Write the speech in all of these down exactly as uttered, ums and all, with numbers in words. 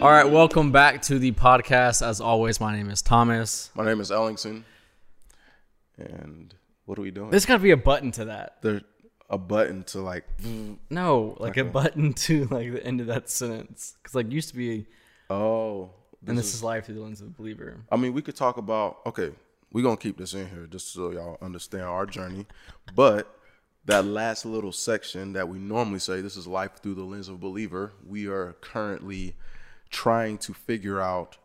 All right, welcome back to the podcast. As always, my name is Thomas. My name is Ellington. And what are we doing? There's got to be a button to that. There, a button to like... No, like okay. a button to like the end of that sentence. Because like used to be... Oh. This and this is, is life through the lens of a believer. I mean, we could talk about... Okay, we're going to keep this in here just so y'all understand our journey. But... that last little section that we normally say, this is life through the lens of a believer. We are currently trying to figure out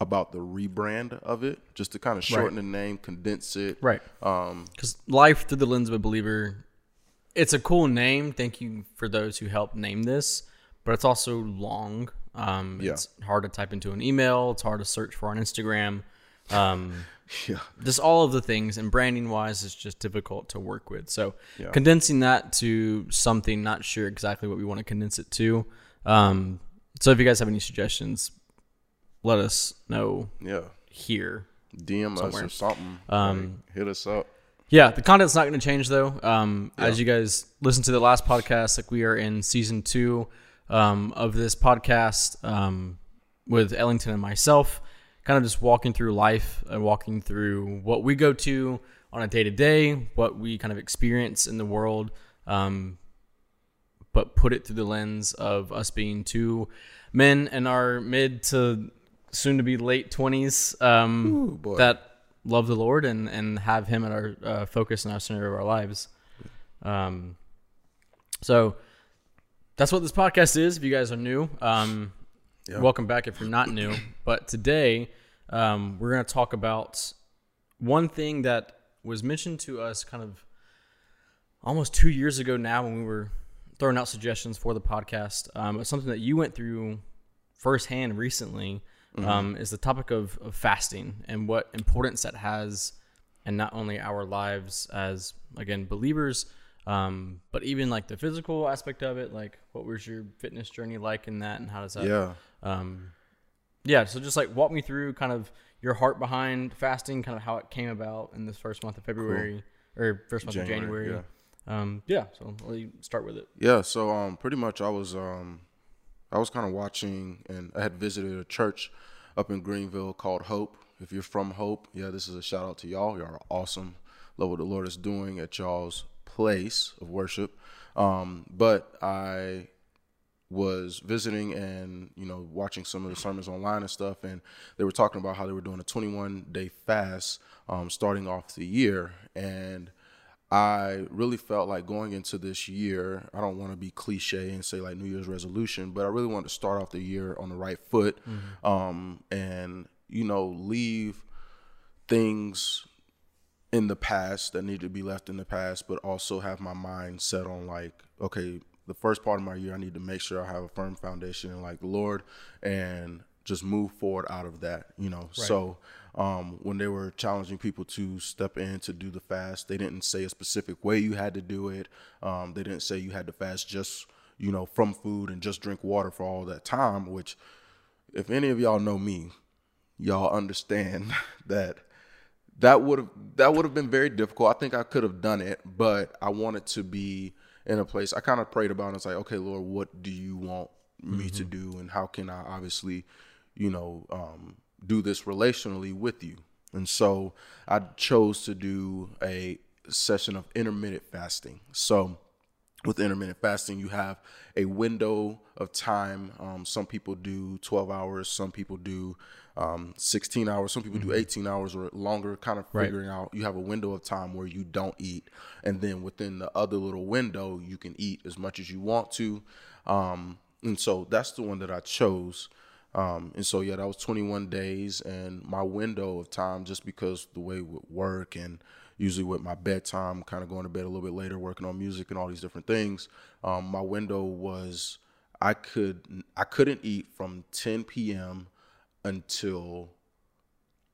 about the rebrand of it, just to kind of shorten right. the name, condense it. Right. Um, because life through the lens of a believer, it's a cool name. Thank you for those who helped name this, but it's also long. Um, yeah. It's hard to type into an email. It's hard to search for on Instagram. Um, yeah. Just all of the things, and branding wise is just difficult to work with. So yeah. condensing that to something, not sure exactly what we want to condense it to. Um, so if you guys have any suggestions, let us know. Yeah. Here. D M somewhere. Us or something. Um, like, hit us up. Yeah. The content's not going to change though. Um, yeah. As you guys listen to the last podcast, like we are in season two, um, of this podcast, um, with Ellington and myself. Kind of just walking through life and walking through what we go to on a day-to-day, what we kind of experience in the world, um, but put it through the lens of us being two men in our mid to soon-to-be late twenties um, Ooh, that love the Lord and, and have him at our uh, focus and our center of our lives. Um, so that's what this podcast is, if you guys are new. Um Yeah. Welcome back if you're not new, but today um, we're going to talk about one thing that was mentioned to us kind of almost two years ago now when we were throwing out suggestions for the podcast. Um, it's something that you went through firsthand recently um, mm-hmm. is the topic of, of fasting and what importance that has, and not only our lives as, again, believers, Um, but even like the physical aspect of it, like what was your fitness journey like in that, and how does that, yeah. um, yeah. So just like walk me through kind of your heart behind fasting, kind of how it came about in this first month of February cool. or first month January, of January. Yeah. Um, yeah. So let me start with it. Yeah. So, um, pretty much I was, um, I was kind of watching, and I had visited a church up in Greenville called Hope. If you're from Hope, yeah, this is a shout out to y'all. Y'all are awesome. Love what the Lord is doing at y'all's place of worship, um, but I was visiting and, you know, watching some of the sermons online and stuff, and they were talking about how they were doing a twenty-one day fast um, starting off the year, and I really felt like going into this year, I don't want to be cliche and say like New Year's resolution, but I really wanted to start off the year on the right foot, mm-hmm. um, and, you know, leave things in the past that need to be left in the past, but also have my mind set on like, okay, the first part of my year, I need to make sure I have a firm foundation in like the Lord and just move forward out of that, you know? Right. So um, when they were challenging people to step in to do the fast, they didn't say a specific way you had to do it. Um, they didn't say you had to fast just, you know, from food and just drink water for all that time, which if any of y'all know me, y'all understand that That would have that would have been very difficult. I think I could have done it, but I wanted to be in a place. I kind of prayed about it. It's like, okay, Lord, what do you want me mm-hmm. to do, and how can I obviously, you know, um, do this relationally with you? And so I chose to do a session of intermittent fasting. So with intermittent fasting, you have a window of time. Um, some people do twelve hours. Some people do um, sixteen hours. Some people mm-hmm. do eighteen hours or longer, kind of figuring right. out. You have a window of time where you don't eat. And then within the other little window, you can eat as much as you want to. Um, and so that's the one that I chose. Um, and so, yeah, that was twenty-one days. And my window of time, just because the way it would work and usually with my bedtime, kind of going to bed a little bit later, working on music and all these different things. Um, my window was I could I couldn't eat from ten p.m. until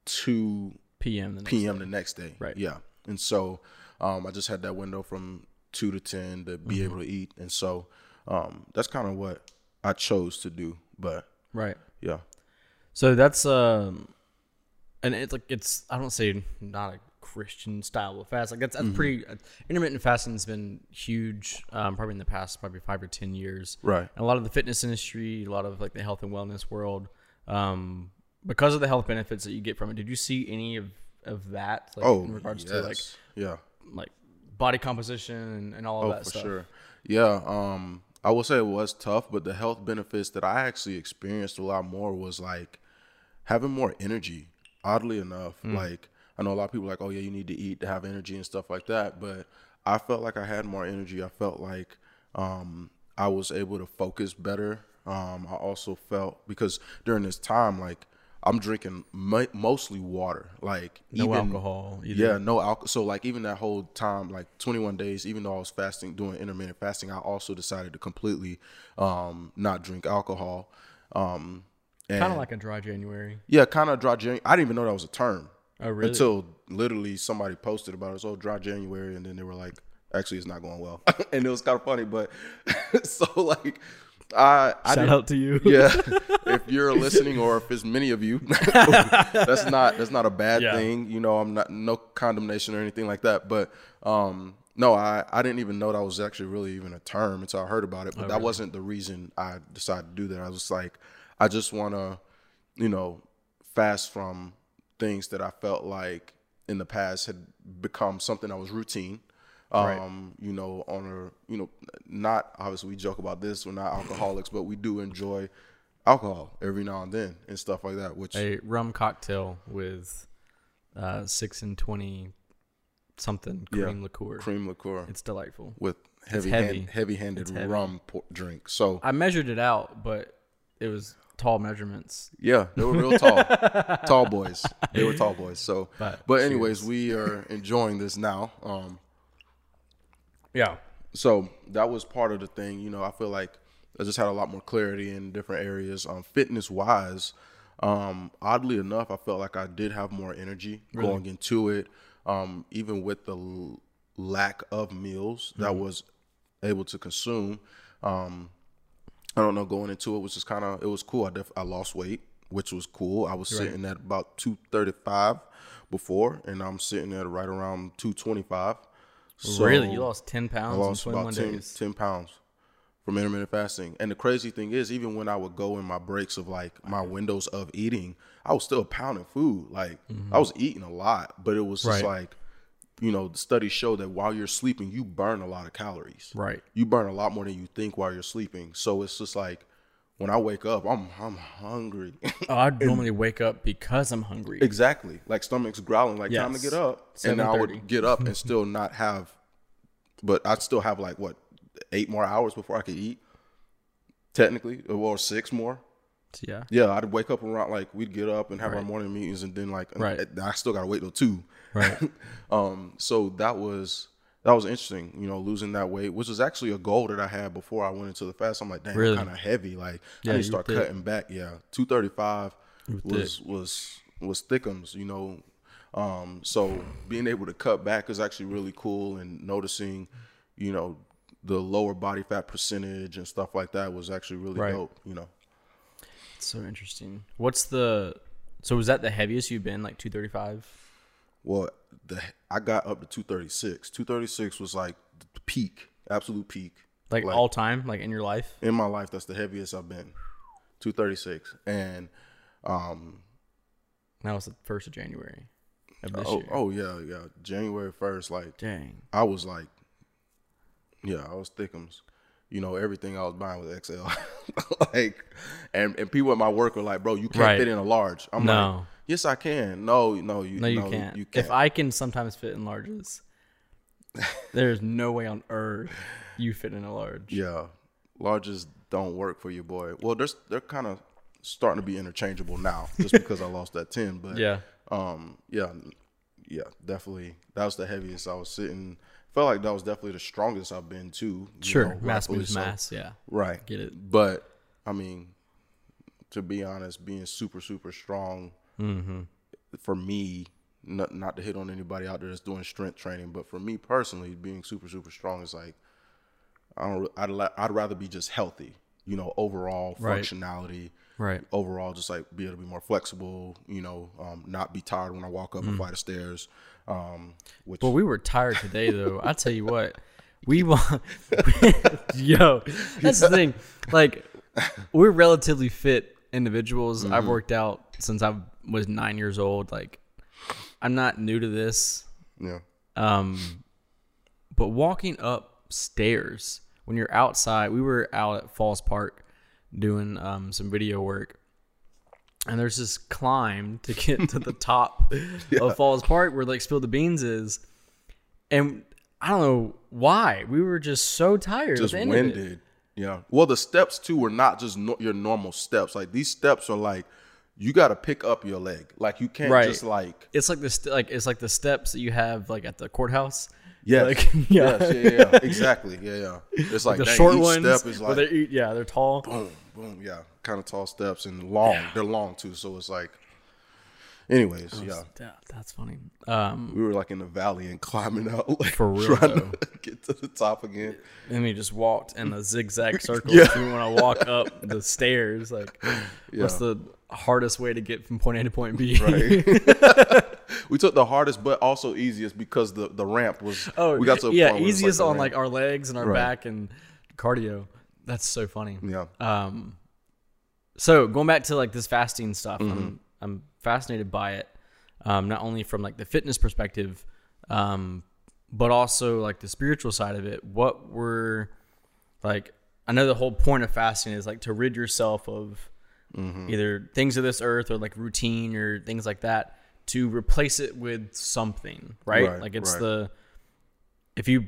two p.m. the next p m day. The next day. Right. Yeah. And so um, I just had that window from two to ten to be mm-hmm. able to eat. And so um, that's kind of what I chose to do. But right. Yeah. So that's um, and it's like it's I don't say not a Christian style of fast. Like that's, that's mm-hmm. pretty uh, intermittent fasting has been huge, um, probably in the past probably five or ten years. Right. And a lot of the fitness industry, a lot of like the health and wellness world, um, because of the health benefits that you get from it. Did you see any of of that? Like, oh, in regards yes. to like yeah, like body composition and, and all of oh, that for stuff. Sure. Yeah. Um, I will say it was tough, but the health benefits that I actually experienced a lot more was like having more energy. Oddly enough, mm. like I know a lot of people are like, oh yeah, you need to eat to have energy and stuff like that. But I felt like I had more energy. I felt like um, I was able to focus better. Um, I also felt because during this time, like I'm drinking mi- mostly water, like no even, alcohol. Either. Yeah, no alcohol. So like even that whole time, like twenty-one days, even though I was fasting, doing intermittent fasting, I also decided to completely um, not drink alcohol. Um, Kind of like a dry January. Yeah, kind of dry January. I didn't even know that was a term. Oh, really? Until literally somebody posted about it. It was, oh, dry January. And then they were like, actually, it's not going well. And it was kind of funny. But so, like, I. I Shout out to you. Yeah. If you're listening or if it's many of you, that's not that's not a bad yeah. thing. You know, I'm not, no condemnation or anything like that. But um, no, I, I didn't even know that was actually really even a term until I heard about it. But oh, that really? wasn't the reason I decided to do that. I was like, I just want to, you know, fast from things that I felt like in the past had become something that was routine, um, right. you know, on a, you know, not obviously we joke about this. We're not alcoholics, but we do enjoy alcohol every now and then and stuff like that. Which a rum cocktail with uh, six and twenty something cream yeah, liqueur. Cream liqueur. It's delightful. With heavy, it's heavy. Hand, heavy-handed it's heavy. rum por- drink. So I measured it out, but it was tall measurements. Yeah, they were real tall. tall boys. They were tall boys. So, But, but anyways, serious. we are enjoying this now. Um, yeah. So that was part of the thing. You know, I feel like I just had a lot more clarity in different areas. Um, fitness-wise, um, oddly enough, I felt like I did have more energy really? going into it. Um, even with the l- lack of meals mm-hmm. that I was able to consume, um, I don't know, going into it was just kind of, it was cool. I def, I lost weight, which was cool. I was right. sitting at about two thirty-five before, and I'm sitting at right around two twenty-five. So really? You lost ten pounds I lost in about ten, days? ten pounds from intermittent fasting. And the crazy thing is, even when I would go in my breaks of like my windows of eating, I was still pounding food. Like mm-hmm. I was eating a lot, but it was just right. like, you know, the studies show that while you're sleeping, you burn a lot of calories. Right. You burn a lot more than you think while you're sleeping. So it's just like when I wake up, I'm I'm hungry. Oh, I normally wake up because I'm hungry. Exactly. Like stomach's growling, like yes. time to get up. And I would get up and still not have, but I'd still have like what, eight more hours before I could eat technically, or six more. Yeah. Yeah, I'd wake up around like we'd get up and have right. our morning meetings, and then like right. I still gotta wait till two. Right. um. So that was that was interesting. You know, losing that weight, which was actually a goal that I had before I went into the fast. I'm like, damn, really? kind of heavy. Like yeah, I need to start thick. cutting back. Yeah, two thirty-five was, was was was thickums. You know, um. So being able to cut back is actually really cool, and noticing, you know, the lower body fat percentage and stuff like that was actually really right. dope. You know. So interesting. What's the so was that the heaviest you've been, like two thirty-five? Well, the I got up to two thirty-six. two thirty-six was like the peak, absolute peak. Like, like all time, like in your life? In my life, that's the heaviest I've been. two thirty-six. And um that was the first of January of this oh, year. Oh yeah, yeah. January first, like dang. I was like yeah, I was thickums. You know, everything I was buying was X L. like, and, and people at my work were like, bro, you can't right. fit in a large. I'm no. like, yes, I can. No, no, you, no, you, no can't. you can't. If I can sometimes fit in larges, there's no way on earth you fit in a large. Yeah. Larges don't work for you, boy. Well, they're, they're kind of starting to be interchangeable now just because I lost that ten. But, yeah. Um, yeah, yeah, definitely. That was the heaviest I was sitting. Felt like that was definitely the strongest I've been too. Sure, know, mass moves so. mass, yeah. Right. Get it. But, I mean, to be honest, being super, super strong mm-hmm. for me, not, not to hit on anybody out there that's doing strength training, but for me personally, being super, super strong is like, I don't, I'd, I'd rather be just healthy, you know, overall right. functionality, right? Overall, just like be able to be more flexible, you know, um, not be tired when I walk up mm. a flight of stairs. Um, which well, we were tired today, though. I tell you what, we want, yo, that's the thing. Like, we're relatively fit individuals. Mm-hmm. I've worked out since I was nine years old. Like, I'm not new to this. Yeah. Um, but walking up stairs when you're outside, we were out at Falls Park doing um, some video work, and there's this climb to get to the top yeah. of Falls Park where like Spill the Beans is, and I don't know why we were just so tired, just winded. Yeah. Well, the steps too were not just no- your normal steps. Like these steps are like you got to pick up your leg. Like you can't right. just like it's like the st- like it's like the steps that you have like at the courthouse. Yes. Like, yeah. Yes, yeah, yeah, exactly, yeah, yeah. It's like, like the dang, short each ones. Step is like, they're, yeah, they're tall. Boom, boom, yeah. Kind of tall steps and long. Yeah. They're long too, so it's like. Anyways, was, yeah. That, that's funny. Um, we were like in the valley and climbing out, like for real, trying though. to get to the top again. And we just walked in a zigzag circle. yeah. If you want to walk up the stairs, like yeah. what's the hardest way to get from point A to point B? Right. We took the hardest, but also easiest because the, the ramp was. Oh, we got to a yeah, point easiest like on ramp. Like our legs and our right. back and cardio. That's so funny. Yeah. Um. So going back to like this fasting stuff, mm-hmm. I'm I'm fascinated by it, um, not only from like the fitness perspective, um, but also like the spiritual side of it. What were like? I know the whole point of fasting is like to rid yourself of mm-hmm. either things of this earth or like routine or things like that, to replace it with something, right? right like it's right. the, if you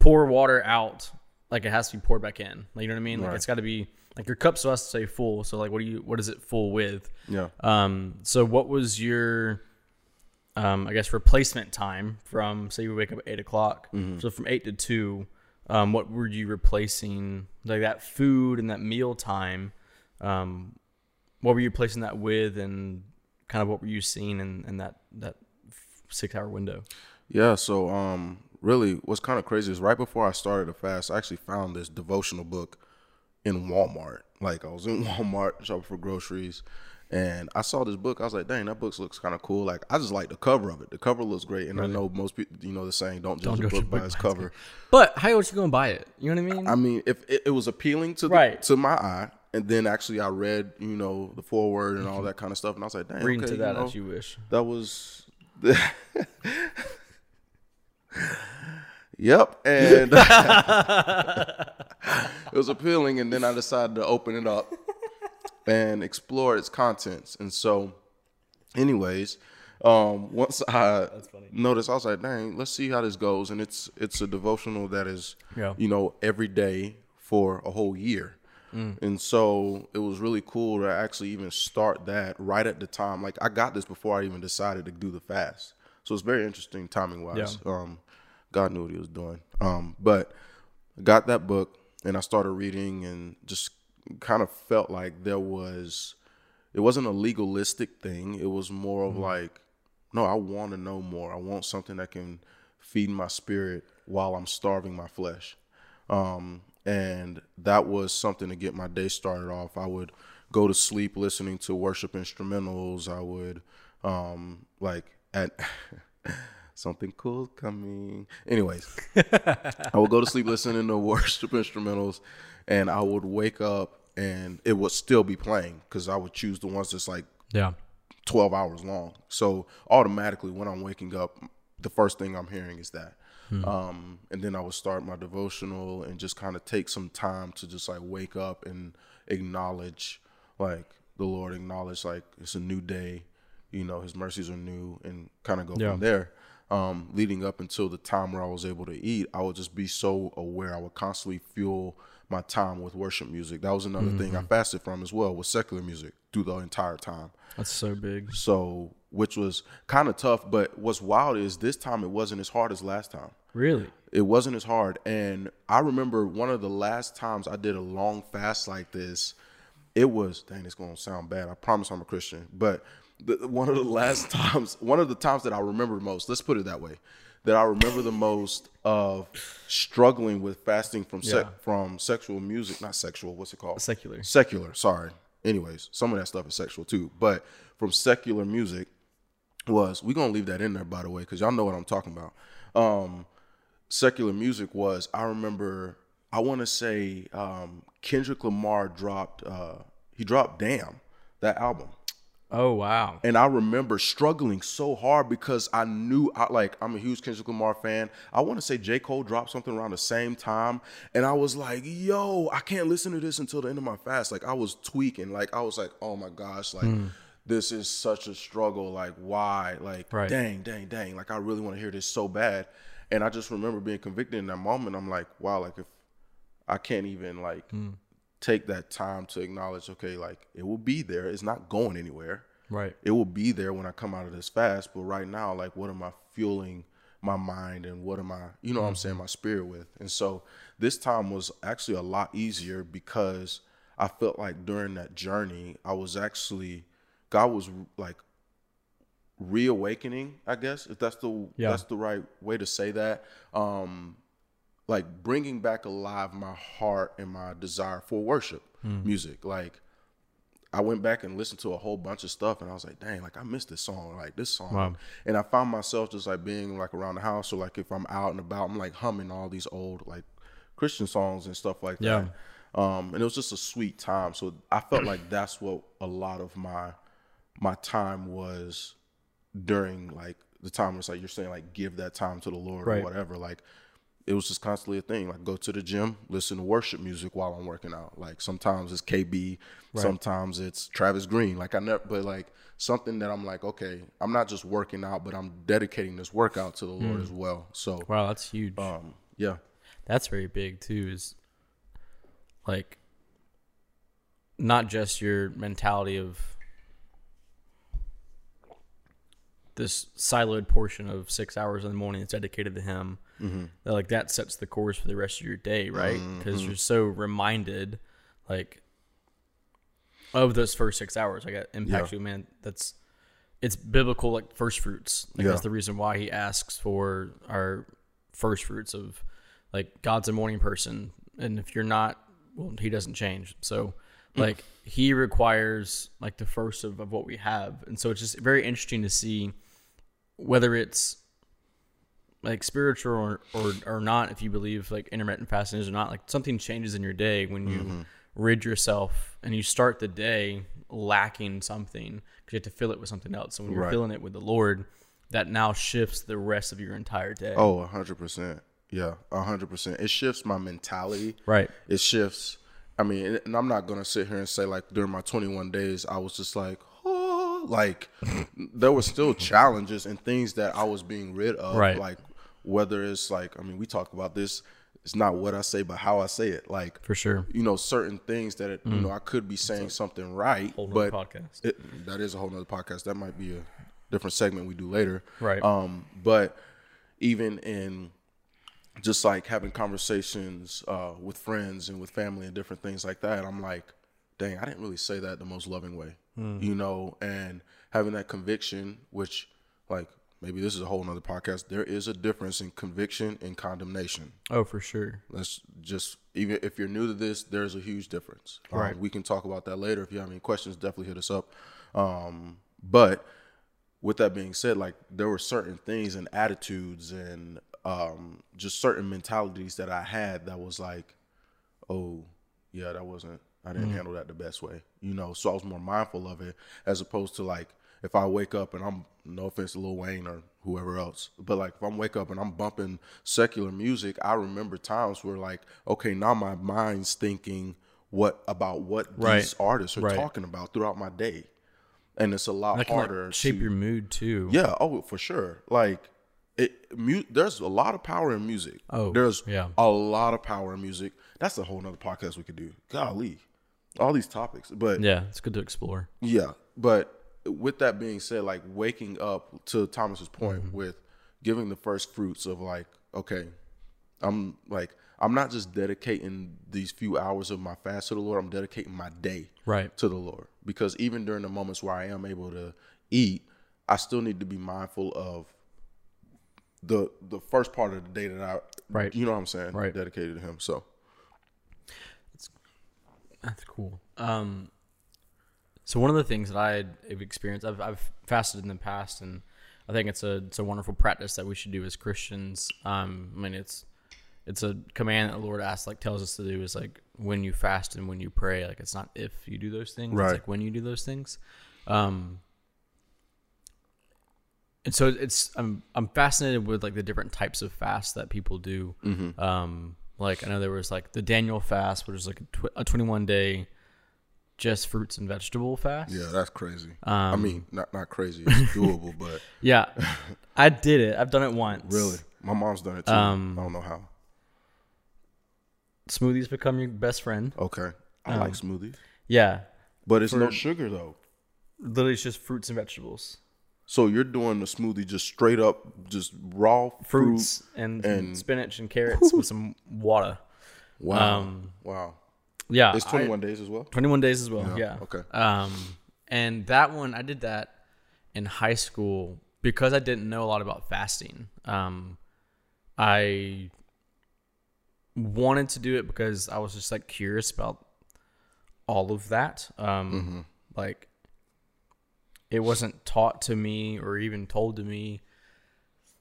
pour water out, like it has to be poured back in. Like, you know what I mean? Like right. it's gotta be like your cup's supposed to stay full. So like, what do you, what is it full with? Yeah. Um, so what was your, um, I guess replacement time from, say you wake up at eight o'clock. Mm-hmm. So from eight to two, um, what were you replacing like that food and that meal time? Um, what were you replacing that with, and kind of what were you seeing in, in that, that six hour window? Yeah. So, um, really what's kind of crazy is right before I started a fast, I actually found this devotional book in Walmart. Like I was in Walmart shopping for groceries and I saw this book. I was like, dang, that book looks kind of cool. Like I just like the cover of it. The cover looks great. And right. I know most people, you know, the saying, don't judge a book by its cover. But how else you going to buy it? You know what I mean? I mean, if it, it was appealing to the, right. to my eye. And then actually I read, you know, the foreword and all that kind of stuff. And I was like, dang, reading okay, to that you know, as you wish. That was... yep. And it was appealing. And then I decided to open it up and explore its contents. And so anyways, um, once I noticed, I was like, dang, let's see how this goes. And it's, it's a devotional that is, yeah. you know, every day for a whole year. Mm. And so it was really cool to actually even start that right at the time. Like I got this before I even decided to do the fast. So it's very interesting timing wise. Yeah. Um, God knew what he was doing. Um, but I got that book and I started reading and just kind of felt like there was, it wasn't a legalistic thing. It was more of mm. like, no, I want to know more. I want something that can feed my spirit while I'm starving my flesh. Um, And that was something to get my day started off. I would go to sleep listening to worship instrumentals. I would, um, like, at something cool coming. Anyways, I would go to sleep listening to worship instrumentals, and I would wake up, and it would still be playing because I would choose the ones that's, like, yeah, twelve hours long. So automatically when I'm waking up, the first thing I'm hearing is that. Mm-hmm. Um, and then I would start my devotional and just kind of take some time to just like wake up and acknowledge like the Lord, acknowledge like it's a new day, you know, his mercies are new, and kind of go yeah. from there. Um, leading up until the time where I was able to eat, I would just be so aware. I would constantly fuel my time with worship music. That was another mm-hmm. thing I fasted from as well, was secular music through the entire time. That's so big. So, which was kind of tough, but what's wild is this time it wasn't as hard as last time. Really? It wasn't as hard. And I remember one of the last times I did a long fast like this, it was, dang, it's going to sound bad. I promise I'm a Christian, but the, one of the last times, one of the times that I remember most, let's put it that way, that I remember the most of struggling with fasting from sec, yeah. from sexual music, not sexual, what's it called? Secular. Secular, sorry. Anyways, some of that stuff is sexual too. But from secular music was, we're going to leave that in there, by the way, because y'all know what I'm talking about. Um, secular music was, I remember, I want to say um, Kendrick Lamar dropped, uh, he dropped Damn, that album. Oh, wow. And I remember struggling so hard because I knew, I, like, I'm a huge Kendrick Lamar fan. I want to say J Cole dropped something around the same time. And I was like, yo, I can't listen to this until the end of my fast. Like, I was tweaking. Like, I was like, oh, my gosh, like, mm. this is such a struggle. Like, why? Like, right. dang, dang, dang. Like, I really want to hear this so bad. And I just remember being convicted in that moment. I'm like, wow, like, if I can't even, like, mm. take that time to acknowledge, okay, like, it will be there. It's not going anywhere. Right. It will be there when I come out of this fast. But right now, like, what am I fueling my mind and what am I, you know mm. what I'm saying, my spirit with? And so this time was actually a lot easier because I felt like during that journey, I was actually, God was, like, reawakening, I guess, if that's the, yeah. that's the right way to say that. Um, like bringing back alive my heart and my desire for worship mm. music. Like I went back and listened to a whole bunch of stuff and I was like, dang, like I missed this song, like this song. Wow. And I found myself just like being like around the house or like if I'm out and about, I'm like humming all these old like Christian songs and stuff like yeah. that. Um, and it was just a sweet time. So I felt like that's what a lot of my, my time was during like the time where it's like, you're saying like, give that time to the Lord right. or whatever. Like, it was just constantly a thing, like go to the gym, listen to worship music while I'm working out. Like sometimes it's K B, right. sometimes it's Travis Green. Like I never, but like something that I'm like, okay, I'm not just working out, but I'm dedicating this workout to the mm. Lord as well. So wow, that's huge. Um, yeah. That's very big too, is like not just your mentality of this siloed portion of six hours in the morning that's dedicated to him. Mm-hmm. That, like that sets the course for the rest of your day, right? Because mm-hmm. you're so reminded, like, of those first six hours. Like that impacts yeah. you, man. That's it's biblical, like first fruits. Like yeah. that's the reason why he asks for our first fruits of, like, God's a morning person, and if you're not, well, he doesn't change. So, like, he requires like the first of, of what we have, and so it's just very interesting to see whether it's like spiritual or, or, or not, if you believe like intermittent fasting is or not, like something changes in your day when you mm-hmm. rid yourself and you start the day lacking something because you have to fill it with something else. And when you're right. filling it with the Lord, that now shifts the rest of your entire day. Oh, a hundred percent. Yeah. A hundred percent. It shifts my mentality. Right. It shifts. I mean, and I'm not going to sit here and say like during my twenty-one days, I was just like, oh, like there were still challenges and things that I was being rid of. Right. Like, whether it's like, I mean, we talk about this, it's not what I say, but how I say it. Like, for sure, you know, certain things that, it, mm. you know, I could be saying like something right, whole but podcast. It, that is a whole nother podcast. That might be a different segment we do later. Right. Um, but even in just like having conversations uh, with friends and with family and different things like that, I'm like, dang, I didn't really say that the most loving way, mm. you know, and having that conviction, which like, maybe this is a whole nother podcast. There is a difference in conviction and condemnation. Oh, for sure. Let's just, even if you're new to this, there's a huge difference. Right. Um, we can talk about that later. If you have any questions, definitely hit us up. Um, but with that being said, like there were certain things and attitudes and um, just certain mentalities that I had that was like, oh, yeah, that wasn't, I didn't mm-hmm. handle that the best way, you know? So I was more mindful of it as opposed to like, if I wake up and I'm, no offense to Lil Wayne or whoever else, but like if I'm wake up and I'm bumping secular music, I remember times where like, okay, now my mind's thinking what about what right. these artists are right. talking about throughout my day. And it's a lot that harder. Can, like, shape to, your mood too. Yeah. Oh, for sure. Like it, mu- there's a lot of power in music. Oh, there's yeah. a lot of power in music. That's a whole nother podcast we could do. Golly, all these topics, but yeah, it's good to explore. Yeah. But with that being said, like waking up to Thomas's point mm-hmm. with giving the first fruits of like, okay, I'm like, I'm not just dedicating these few hours of my fast to the Lord. I'm dedicating my day right. to the Lord, because even during the moments where I am able to eat, I still need to be mindful of the, the first part of the day that I, right. you know what I'm saying? Right. Dedicated to him. So that's, that's cool. Um, So one of the things that I have experienced, I've, I've fasted in the past, and I think it's a it's a wonderful practice that we should do as Christians. Um, I mean, it's it's a command that the Lord asks, like tells us to do, is like when you fast and when you pray. Like it's not if you do those things, right. It's like when you do those things. Um, and so it's I'm I'm fascinated with like the different types of fasts that people do. Mm-hmm. Um, like I know there was like the Daniel fast, which is like a twenty-one day. Just fruits and vegetable fast. Yeah, that's crazy. Um, I mean, not not crazy. It's doable, but yeah, I did it. I've done it once. Really, my mom's done it too. Um, I don't know how. Smoothies become your best friend. Okay, I um, like smoothies. Yeah, but it's For, no sugar though. Literally, it's just fruits and vegetables. So you're doing the smoothie just straight up, just raw fruits fruit and, and spinach and carrots whoo. with some water. Wow! Um, wow! Yeah. It's twenty-one I, days as well? twenty-one days as well, yeah. yeah. Okay. Um, and that one, I did that in high school because I didn't know a lot about fasting. Um, I wanted to do it because I was just like curious about all of that. Um, mm-hmm. Like it wasn't taught to me or even told to me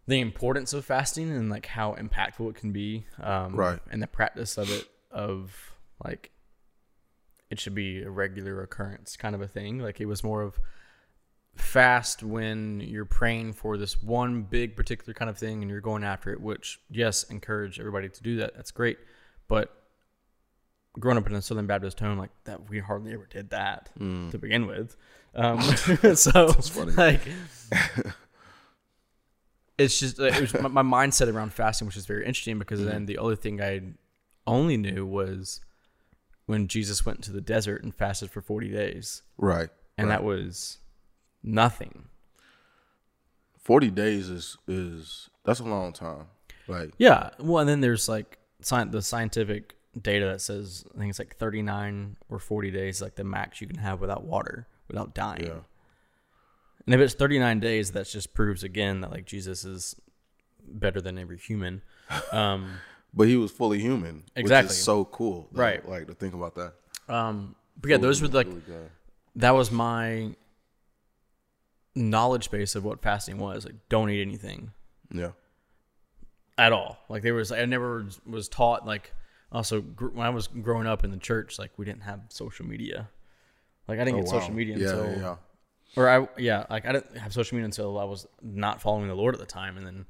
the importance of fasting and like how impactful it can be. Um, right. And the practice of it, of... like it should be a regular occurrence kind of a thing. Like it was more of fast when you're praying for this one big particular kind of thing and you're going after it, which yes, encourage everybody to do that. That's great. But growing up in a Southern Baptist home, like that, we hardly ever did that mm. to begin with. Um, so like it's just, it was my, my mindset around fasting, which is very interesting because mm-hmm. then the other thing I only knew was, when Jesus went to the desert and fasted for forty days. Right. And right. that was nothing. forty days is, is that's a long time. Like yeah. Well, and then there's like sci- the scientific data that says, I think it's like thirty-nine or forty days, like the max you can have without water, without dying. Yeah. And if it's thirty-nine days, that just proves again that like Jesus is better than every human. Um But he was fully human, exactly. Which is so cool, that, right? Like to think about that. Um, but yeah, those Ooh, were like really that was my knowledge base of what fasting was. Like, don't eat anything, yeah, at all. Like there was, I never was taught. Like also gr- when I was growing up in the church, like we didn't have social media. Like I didn't oh, get wow. social media yeah, until, yeah. or I yeah, like I didn't have social media until I was not following the Lord at the time, and then.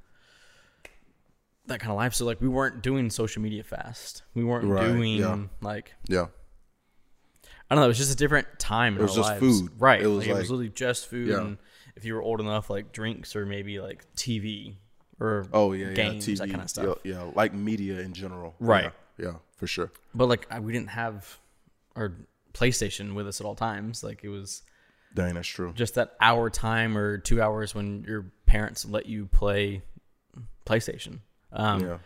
That kind of life. So like we weren't doing social media fast. We weren't right, doing yeah. like yeah. I don't know. It was just a different time. In it was our just lives. food, right? It was, like, like, it was literally just food. Yeah. And if you were old enough, like drinks or maybe like T V or oh yeah, games, yeah, T V, that kind of stuff. Yeah, yeah, like media in general. Right. Yeah, yeah, for sure. But like I, we didn't have our PlayStation with us at all times. Like it was. Dang, that's true. Just that hour time or two hours when your parents let you play PlayStation. Um, yeah,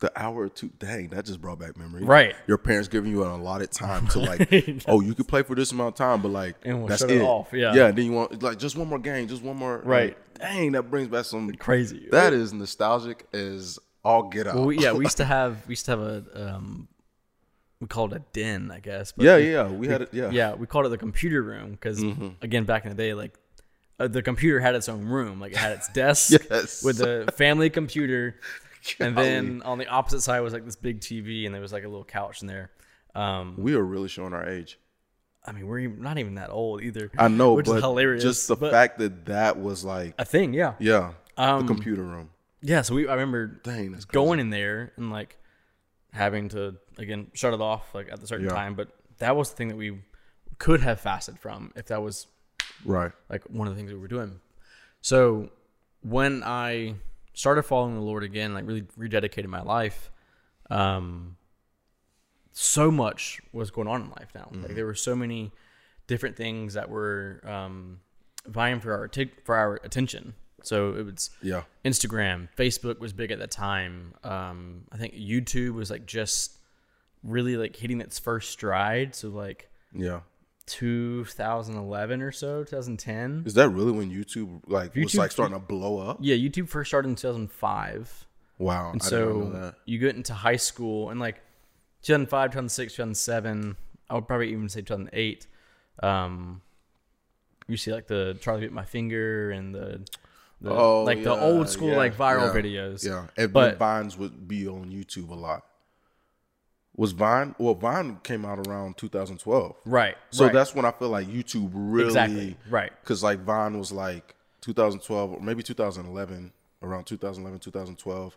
the hour or two. Dang, that just brought back memories. Right, your parents giving you an allotted time to like, yes. oh, you could play for this amount of time, but like, and we'll that's shut it. it off. Yeah, yeah. And then you want like just one more game, just one more. Right. Like, dang, that brings back some crazy. That is nostalgic as all get out. Well, we, yeah, we used to have we used to have a um, we called it a den, I guess. But yeah, we, yeah, we, we had it. Yeah, yeah, we called it the computer room because mm-hmm. again, back in the day, like. Uh, the computer had its own room, like it had its desk yes. with the family computer, and then on the opposite side was like this big T V, and there was like a little couch in there. Um, we are really showing our age. I mean, we're not even that old either. I know, which but is hilarious. Just the but fact that that was like a thing, yeah, yeah, um, the computer room. Yeah, so we I remember Dang, that's going crazy. in there and like having to again shut it off like at a certain yeah. time, but that was the thing that we could have fasted from if that was. Right. Like one of the things that we were doing. So when I started following the Lord again, like really rededicated my life, um, so much was going on in life now. Mm-hmm. Like there were so many different things that were um, vying for our, t- for our attention. So it was yeah. Instagram, Facebook was big at the time. Um, I think YouTube was like just really like hitting its first stride. So like, yeah. two thousand eleven or so, two thousand ten. Is that really when YouTube like YouTube, was like starting to blow up? Yeah, YouTube first started in two thousand five. Wow, and I so didn't know that. You get into high school and like two thousand five, two thousand six, two thousand seven. I would probably even say two thousand eight. um, you see like the Charlie Bit My Finger and the, the oh, like yeah, the old school yeah, like viral yeah, videos. Yeah, and but, Vines would be on YouTube a lot. Was Vine? Well, Vine came out around two thousand twelve. Right. So right. that's when I feel like YouTube really. Exactly. Right. Because like Vine was like two thousand twelve or maybe two thousand eleven, around two thousand eleven, two thousand twelve.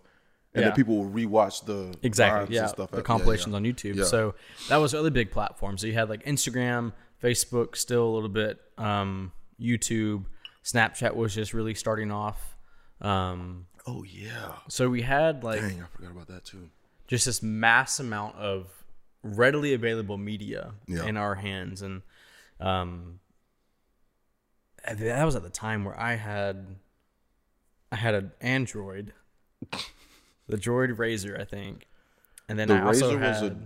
And yeah. then people will rewatch the exactly yeah and stuff the compilations yeah, yeah. on YouTube. Yeah. So that was the other big platform. So you had like Instagram, Facebook, still a little bit, um, YouTube, Snapchat was just really starting off. Um, oh yeah. So we had like dang, I forgot about that too. Just this mass amount of readily available media yeah. in our hands, and um, that was at the time where I had I had an Android. The Droid Razr, I think, and then the I also Razor had. Was a,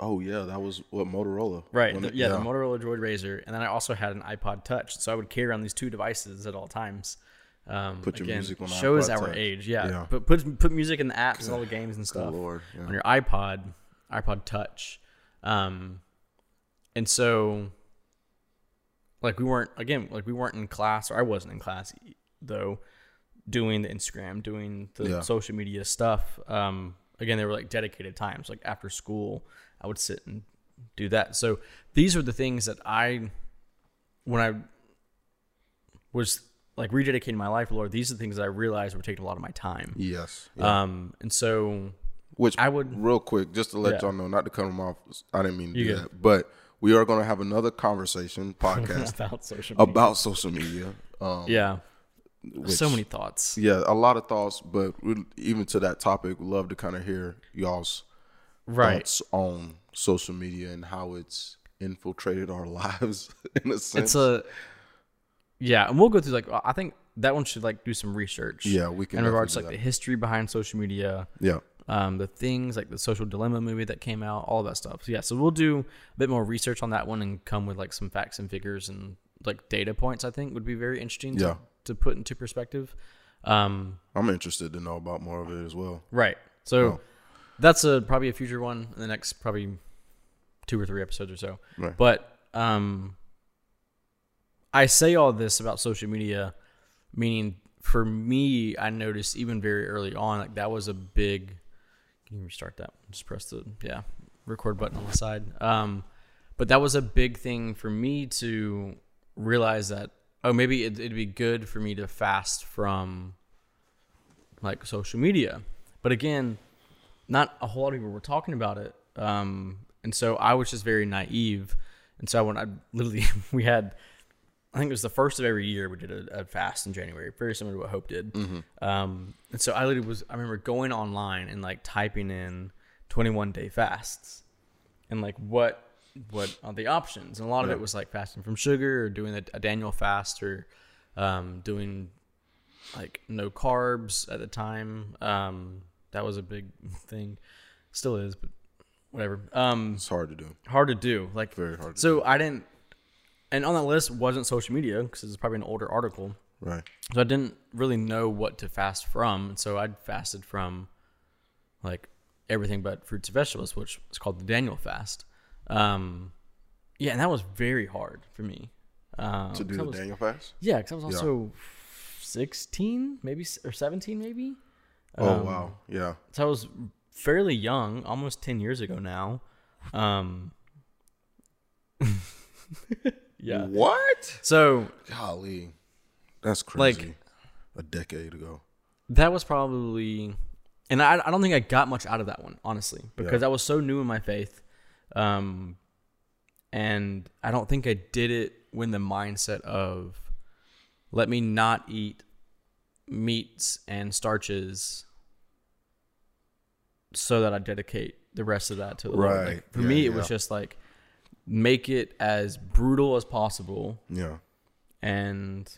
oh yeah, that was what Motorola. Right. The, it, yeah, yeah, the Motorola Droid Razr, and then I also had an iPod Touch, so I would carry around these two devices at all times. Um, put your again, music on. Shows iPod our Touch. Age, yeah. yeah. Put put put music in the apps, and all the games and stuff. Good Lord, yeah. On your iPod, iPod Touch, um, and so like we weren't again like we weren't in class, or I wasn't in class though. Doing the Instagram, doing the yeah. social media stuff. Um, again, they were like dedicated times. Like after school, I would sit and do that. So these are the things that I, when I was like rededicating my life, Lord, these are the things that I realized were taking a lot of my time. Yes. Yeah. Um, and so, which I would real quick just to let yeah. y'all know, not to cut them off. I didn't mean to you do good. That, but we are going to have another conversation podcast about social media. About social media. Um, yeah. Which, so many thoughts. Yeah, a lot of thoughts, but even to that topic, we'd love to kind of hear y'all's right. thoughts on social media and how it's infiltrated our lives in a sense. It's a, yeah, and we'll go through, like, I think that one should, like, do some research. Yeah, we can. In regards to, like, that. The history behind social media. Yeah. Um, the things, like the Social Dilemma movie that came out, all that stuff. So, yeah, so we'll do a bit more research on that one and come with, like, some facts and figures and, like, data points, I think, would be very interesting to yeah. to put into perspective. Um, I'm interested to know about more of it as well. Right. So oh. that's a, probably a future one in the next probably two or three episodes or so. Right. But um, I say all this about social media, meaning for me, I noticed even very early on, like that was a big, can you restart that? Just press the, yeah, record button on the side. Um, but that was a big thing for me to realize that, oh, maybe it'd, it'd be good for me to fast from, like, social media. But again, not a whole lot of people were talking about it. Um, and so I was just very naive. And so when I literally, we had, I think it was the first of every year we did a, a fast in January, very similar to what Hope did. Mm-hmm. Um, and so I literally was, I remember going online and, like, typing in twenty-one day fasts and, like, what. What are the options? And a lot of yeah. it was like fasting from sugar or doing a, a Daniel fast or um, doing like no carbs at the time. Um, that was a big thing. Still is, but whatever. Um, it's hard to do. Hard to do. Like very hard to so do. I didn't, and on that list wasn't social media because it's probably an older article. Right. So I didn't really know what to fast from. And so I'd fasted from like everything but fruits and vegetables, which is called the Daniel fast. Um, yeah, and that was very hard for me. Um, to do the was, Daniel fast? Yeah, because I was also yeah. sixteen, maybe, or seventeen, maybe. Um, oh, wow. Yeah. So I was fairly young, almost ten years ago now. Um, yeah. What? So. Golly. That's crazy. Like, a decade ago. That was probably, and I, I don't think I got much out of that one, honestly, because yeah. I was so new in my faith. Um, and I don't think I did it when the mindset of let me not eat meats and starches so that I dedicate the rest of that to the Lord. Right. Like, for yeah, me, it yeah. was just like, make it as brutal as possible. Yeah. And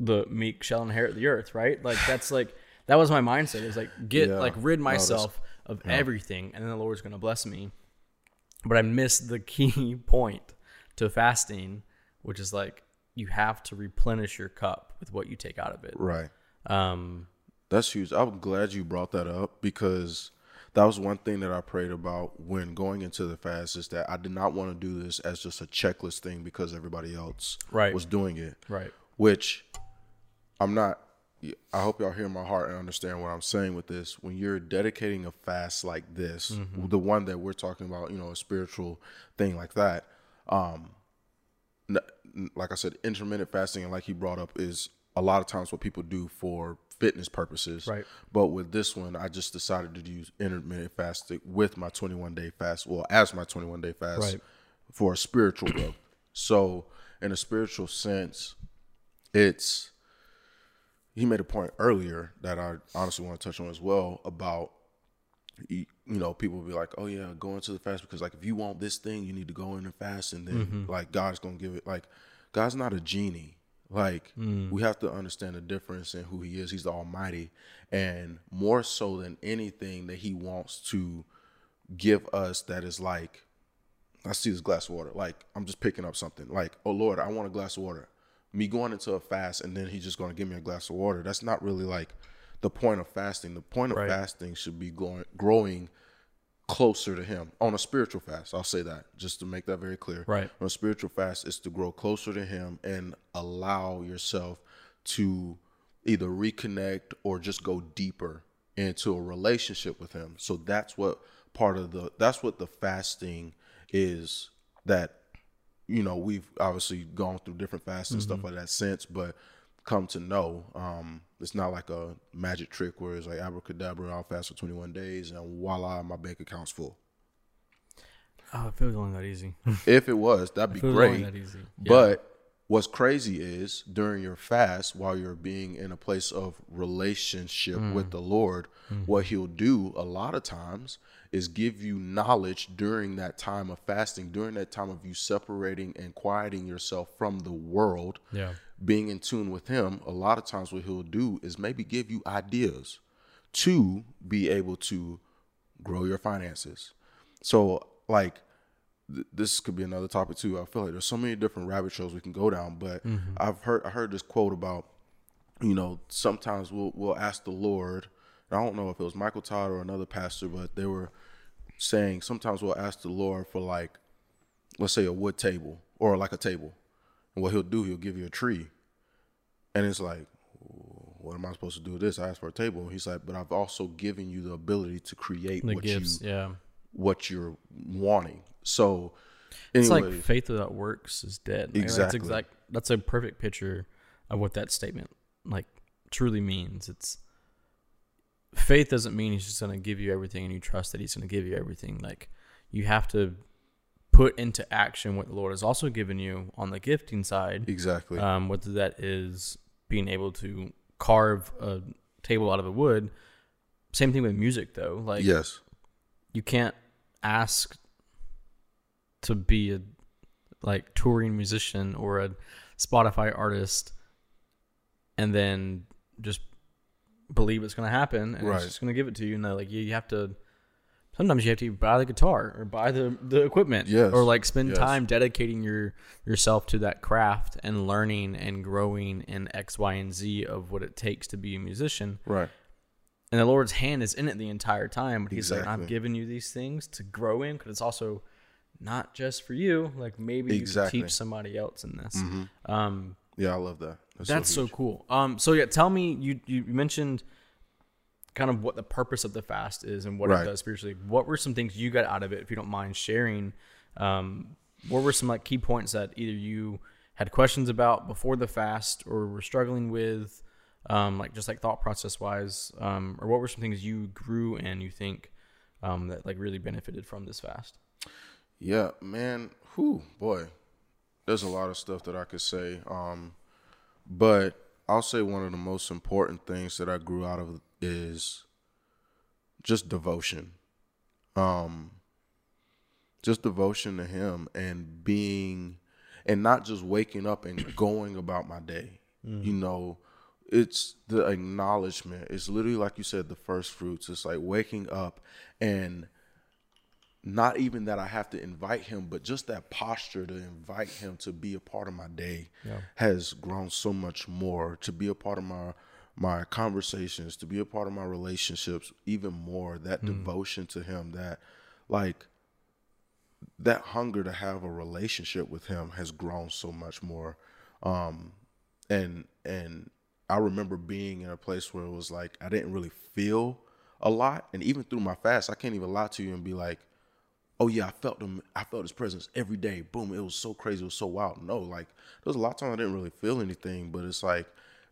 the meek shall inherit the earth, right? Like, that's like, that was my mindset. It was like, get yeah. like rid myself no, of yeah. everything. And then the Lord's going to bless me. But I missed the key point to fasting, which is like you have to replenish your cup with what you take out of it. Right. Um, That's huge. I'm glad you brought that up because that was one thing that I prayed about when going into the fast, is that I did not want to do this as just a checklist thing because everybody else right. was doing it. Right. Which I'm not, I hope y'all hear my heart and understand what I'm saying with this. When you're dedicating a fast like this, mm-hmm. the one that we're talking about, you know, a spiritual thing like that, um, like I said, intermittent fasting, and like he brought up, is a lot of times what people do for fitness purposes. Right. But with this one, I just decided to use intermittent fasting with my twenty-one day fast, well, as my twenty-one day fast right. for a spiritual growth. So in a spiritual sense, it's, he made a point earlier that I honestly want to touch on as well about, you know, people will be like, oh yeah, go into the fast because like if you want this thing, you need to go in and fast, and then mm-hmm. like God's gonna give it. Like God's not a genie. Like mm. we have to understand the difference in who he is. He's the Almighty, and more so than anything that he wants to give us that is like, I see this glass of water. Like I'm just picking up something. Like, oh Lord, I want a glass of water. Me going into a fast and then he's just going to give me a glass of water. That's not really like the point of fasting. The point of right. fasting should be going, growing closer to him on a spiritual fast. I'll say that just to make that very clear. Right. On a spiritual fast is to grow closer to him and allow yourself to either reconnect or just go deeper into a relationship with him. So that's what part of the, that's what the fasting is that, you know, we've obviously gone through different fasts and mm-hmm. stuff like that since, but come to know, um, it's not like a magic trick where it's like abracadabra, I'll fast for twenty-one days and voila, my bank account's full. Oh, it feels only that easy. If it was, that'd be great. That easy. Yeah. But what's crazy is during your fast, while you're being in a place of relationship mm. with the Lord, mm. what he'll do a lot of times is give you knowledge during that time of fasting, during that time of you separating and quieting yourself from the world, yeah. being in tune with him. A lot of times what he'll do is maybe give you ideas to be able to grow your finances. So like th- this could be another topic too. I feel like there's so many different rabbit trails we can go down, but mm-hmm. I've heard, I heard this quote about, you know, sometimes we'll, we'll ask the Lord, I don't know if it was Michael Todd or another pastor, but they were saying sometimes we'll ask the Lord for like, let's say a wood table or like a table. And what he'll do, he'll give you a tree. And it's like, what am I supposed to do with this? I asked for a table. And he's like, but I've also given you the ability to create the what gifts, you, yeah. what you're wanting. So anyway. It's like faith without works is dead. Like, exactly. That's, exact, that's a perfect picture of what that statement like truly means. It's, faith doesn't mean he's just going to give you everything and you trust that he's going to give you everything. Like you have to put into action what the Lord has also given you on the gifting side. Exactly. Um, whether that is being able to carve a table out of a wood. Same thing with music though. Like yes. you can't ask to be a like touring musician or a Spotify artist and then just believe it's going to happen and right. it's just going to give it to you. And like, you, you have to, sometimes you have to buy the guitar or buy the, the equipment yes. or like spend yes. time dedicating your, yourself to that craft and learning and growing in X, Y, and Z of what it takes to be a musician. Right. And the Lord's hand is in it the entire time, but he's exactly. like, I'm giving you these things to grow in. Cause it's also not just for you. Like maybe exactly. you can teach somebody else in this. Mm-hmm. Um, Yeah, I love that. That's, That's so, so cool. Um, so yeah, tell me, you you mentioned kind of what the purpose of the fast is and what right. it does spiritually. What were some things you got out of it, if you don't mind sharing? Um, what were some like key points that either you had questions about before the fast or were struggling with, um, like just like thought process wise, um, or what were some things you grew in, you think um, that like really benefited from this fast? Yeah, man. Whew, boy. There's a lot of stuff that I could say, um, but I'll say one of the most important things that I grew out of is just devotion, um, just devotion to him and being, and not just waking up and going about my day. Mm. You know, it's the acknowledgement. It's literally like you said, the first fruits. It's like waking up and not even that I have to invite him, but just that posture to invite him to be a part of my day yeah. has grown so much more, to be a part of my my conversations, to be a part of my relationships even more, that mm. devotion to him, that like that hunger to have a relationship with him has grown so much more. Um, and and I remember being in a place where it was like I didn't really feel a lot. And even through my fast, I can't even lie to you and be like, oh yeah, I felt him, I felt his presence every day. Boom, it was so crazy, it was so wild. No, like there was a lot of time I didn't really feel anything, but it's like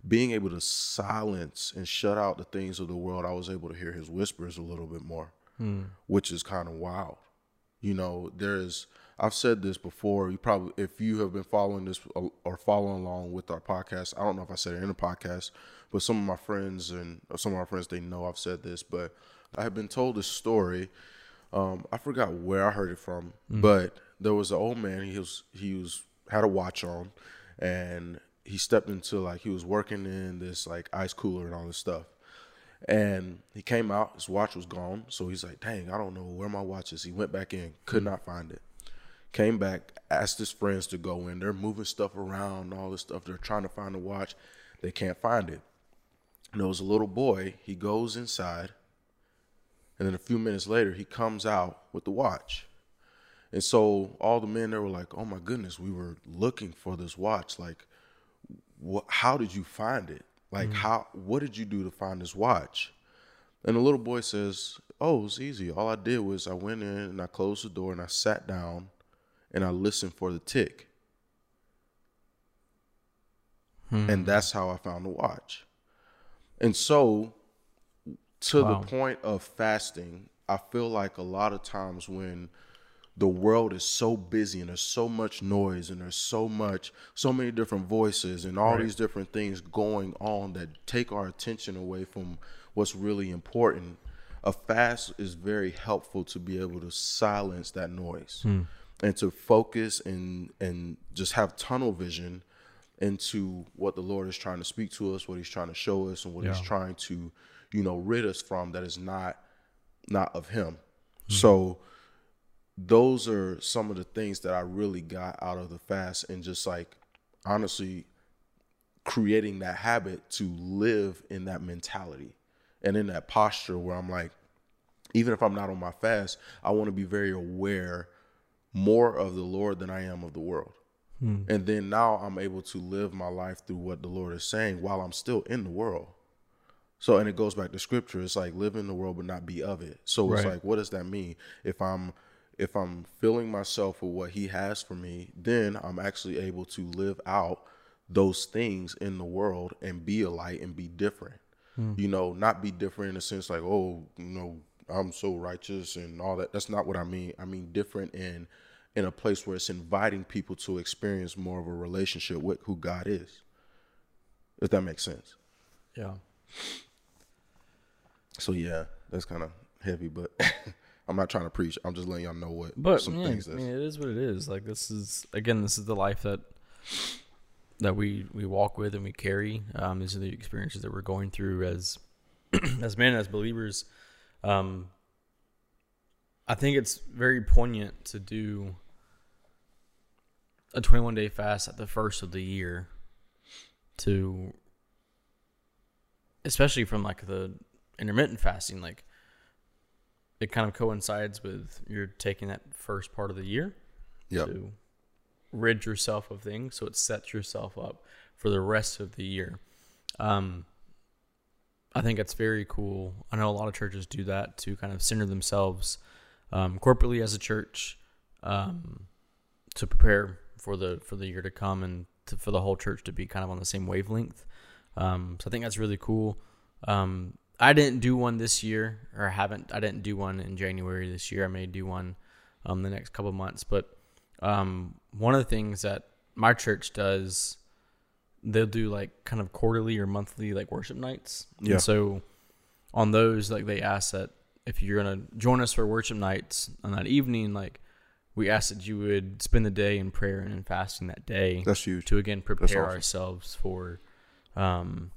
being able to silence and shut out the things of the world, I was able to hear his whispers a little bit more, mm. which is kind of wild. You know, there's, I've said this before, you probably, if you have been following this or following along with our podcast, I don't know if I said it in the podcast, but some of my friends and some of our friends, they know I've said this, but I have been told this story. Um, I forgot where I heard it from, mm. but there was an old man, he was, he was, had a watch on, and he stepped into, like, he was working in this, like, ice cooler and all this stuff. And he came out, his watch was gone. So he's like, dang, I don't know where my watch is. He went back in, could not find it. Came back, asked his friends to go in. They're moving stuff around, all this stuff. They're trying to find the watch. They can't find it. And there was a little boy. He goes inside. And then a few minutes later, he comes out with the watch. And so all the men, they were like, oh, my goodness, we were looking for this watch. Like, what, how did you find it? Like, mm-hmm. how, what did you do to find this watch? And the little boy says, oh, it was easy. All I did was I went in and I closed the door and I sat down and I listened for the tick. Hmm. And that's how I found the watch. And so to wow. the point of fasting, I feel like a lot of times when the world is so busy and there's so much noise and there's so much, so many different voices and all right. these different things going on that take our attention away from what's really important. A fast is very helpful to be able to silence that noise hmm. and to focus and, and just have tunnel vision into what the Lord is trying to speak to us, what he's trying to show us, and what yeah. he's trying to, you know, rid us from that is not, not of him. Hmm. So those are some of the things that I really got out of the fast, and just like honestly creating that habit to live in that mentality and in that posture where I'm like, even if I'm not on my fast, I want to be very aware more of the Lord than I am of the world. Hmm. And then now I'm able to live my life through what the Lord is saying while I'm still in the world. So, and it goes back to scripture. It's like live in the world, but not be of it. So right. it's like, what does that mean? If I'm, If I'm filling myself with what he has for me, then I'm actually able to live out those things in the world and be a light and be different, mm. you know, not be different in a sense like, oh, you know, I'm so righteous and all that. That's not what I mean. I mean, different in, in a place where it's inviting people to experience more of a relationship with who God is. If that makes sense. Yeah. So, yeah, that's kind of heavy, but I'm not trying to preach. I'm just letting y'all know what but, some yeah, things is. I mean, it is what it is. Like this is, again, this is the life that that we, we walk with and we carry. Um, these are the experiences that we're going through as as men, as believers. Um, I think it's very poignant to do a twenty-one day fast at the first of the year, to especially from like the intermittent fasting, like it kind of coincides with you're taking that first part of the year yep. to rid yourself of things. So it sets yourself up for the rest of the year. Um, I think it's very cool. I know a lot of churches do that to kind of center themselves um, corporately as a church um, to prepare for the, for the year to come, and to, for the whole church to be kind of on the same wavelength. Um, so I think that's really cool. Um, I didn't do one this year, or haven't. I didn't do one in January this year. I may do one um, the next couple of months. But um, one of the things that my church does, they'll do like kind of quarterly or monthly like worship nights. Yeah. And so on those, like they ask that if you're gonna join us for worship nights on that evening, like we ask that you would spend the day in prayer and in fasting that day. That's huge. To again prepare That's awesome. ourselves for. Um,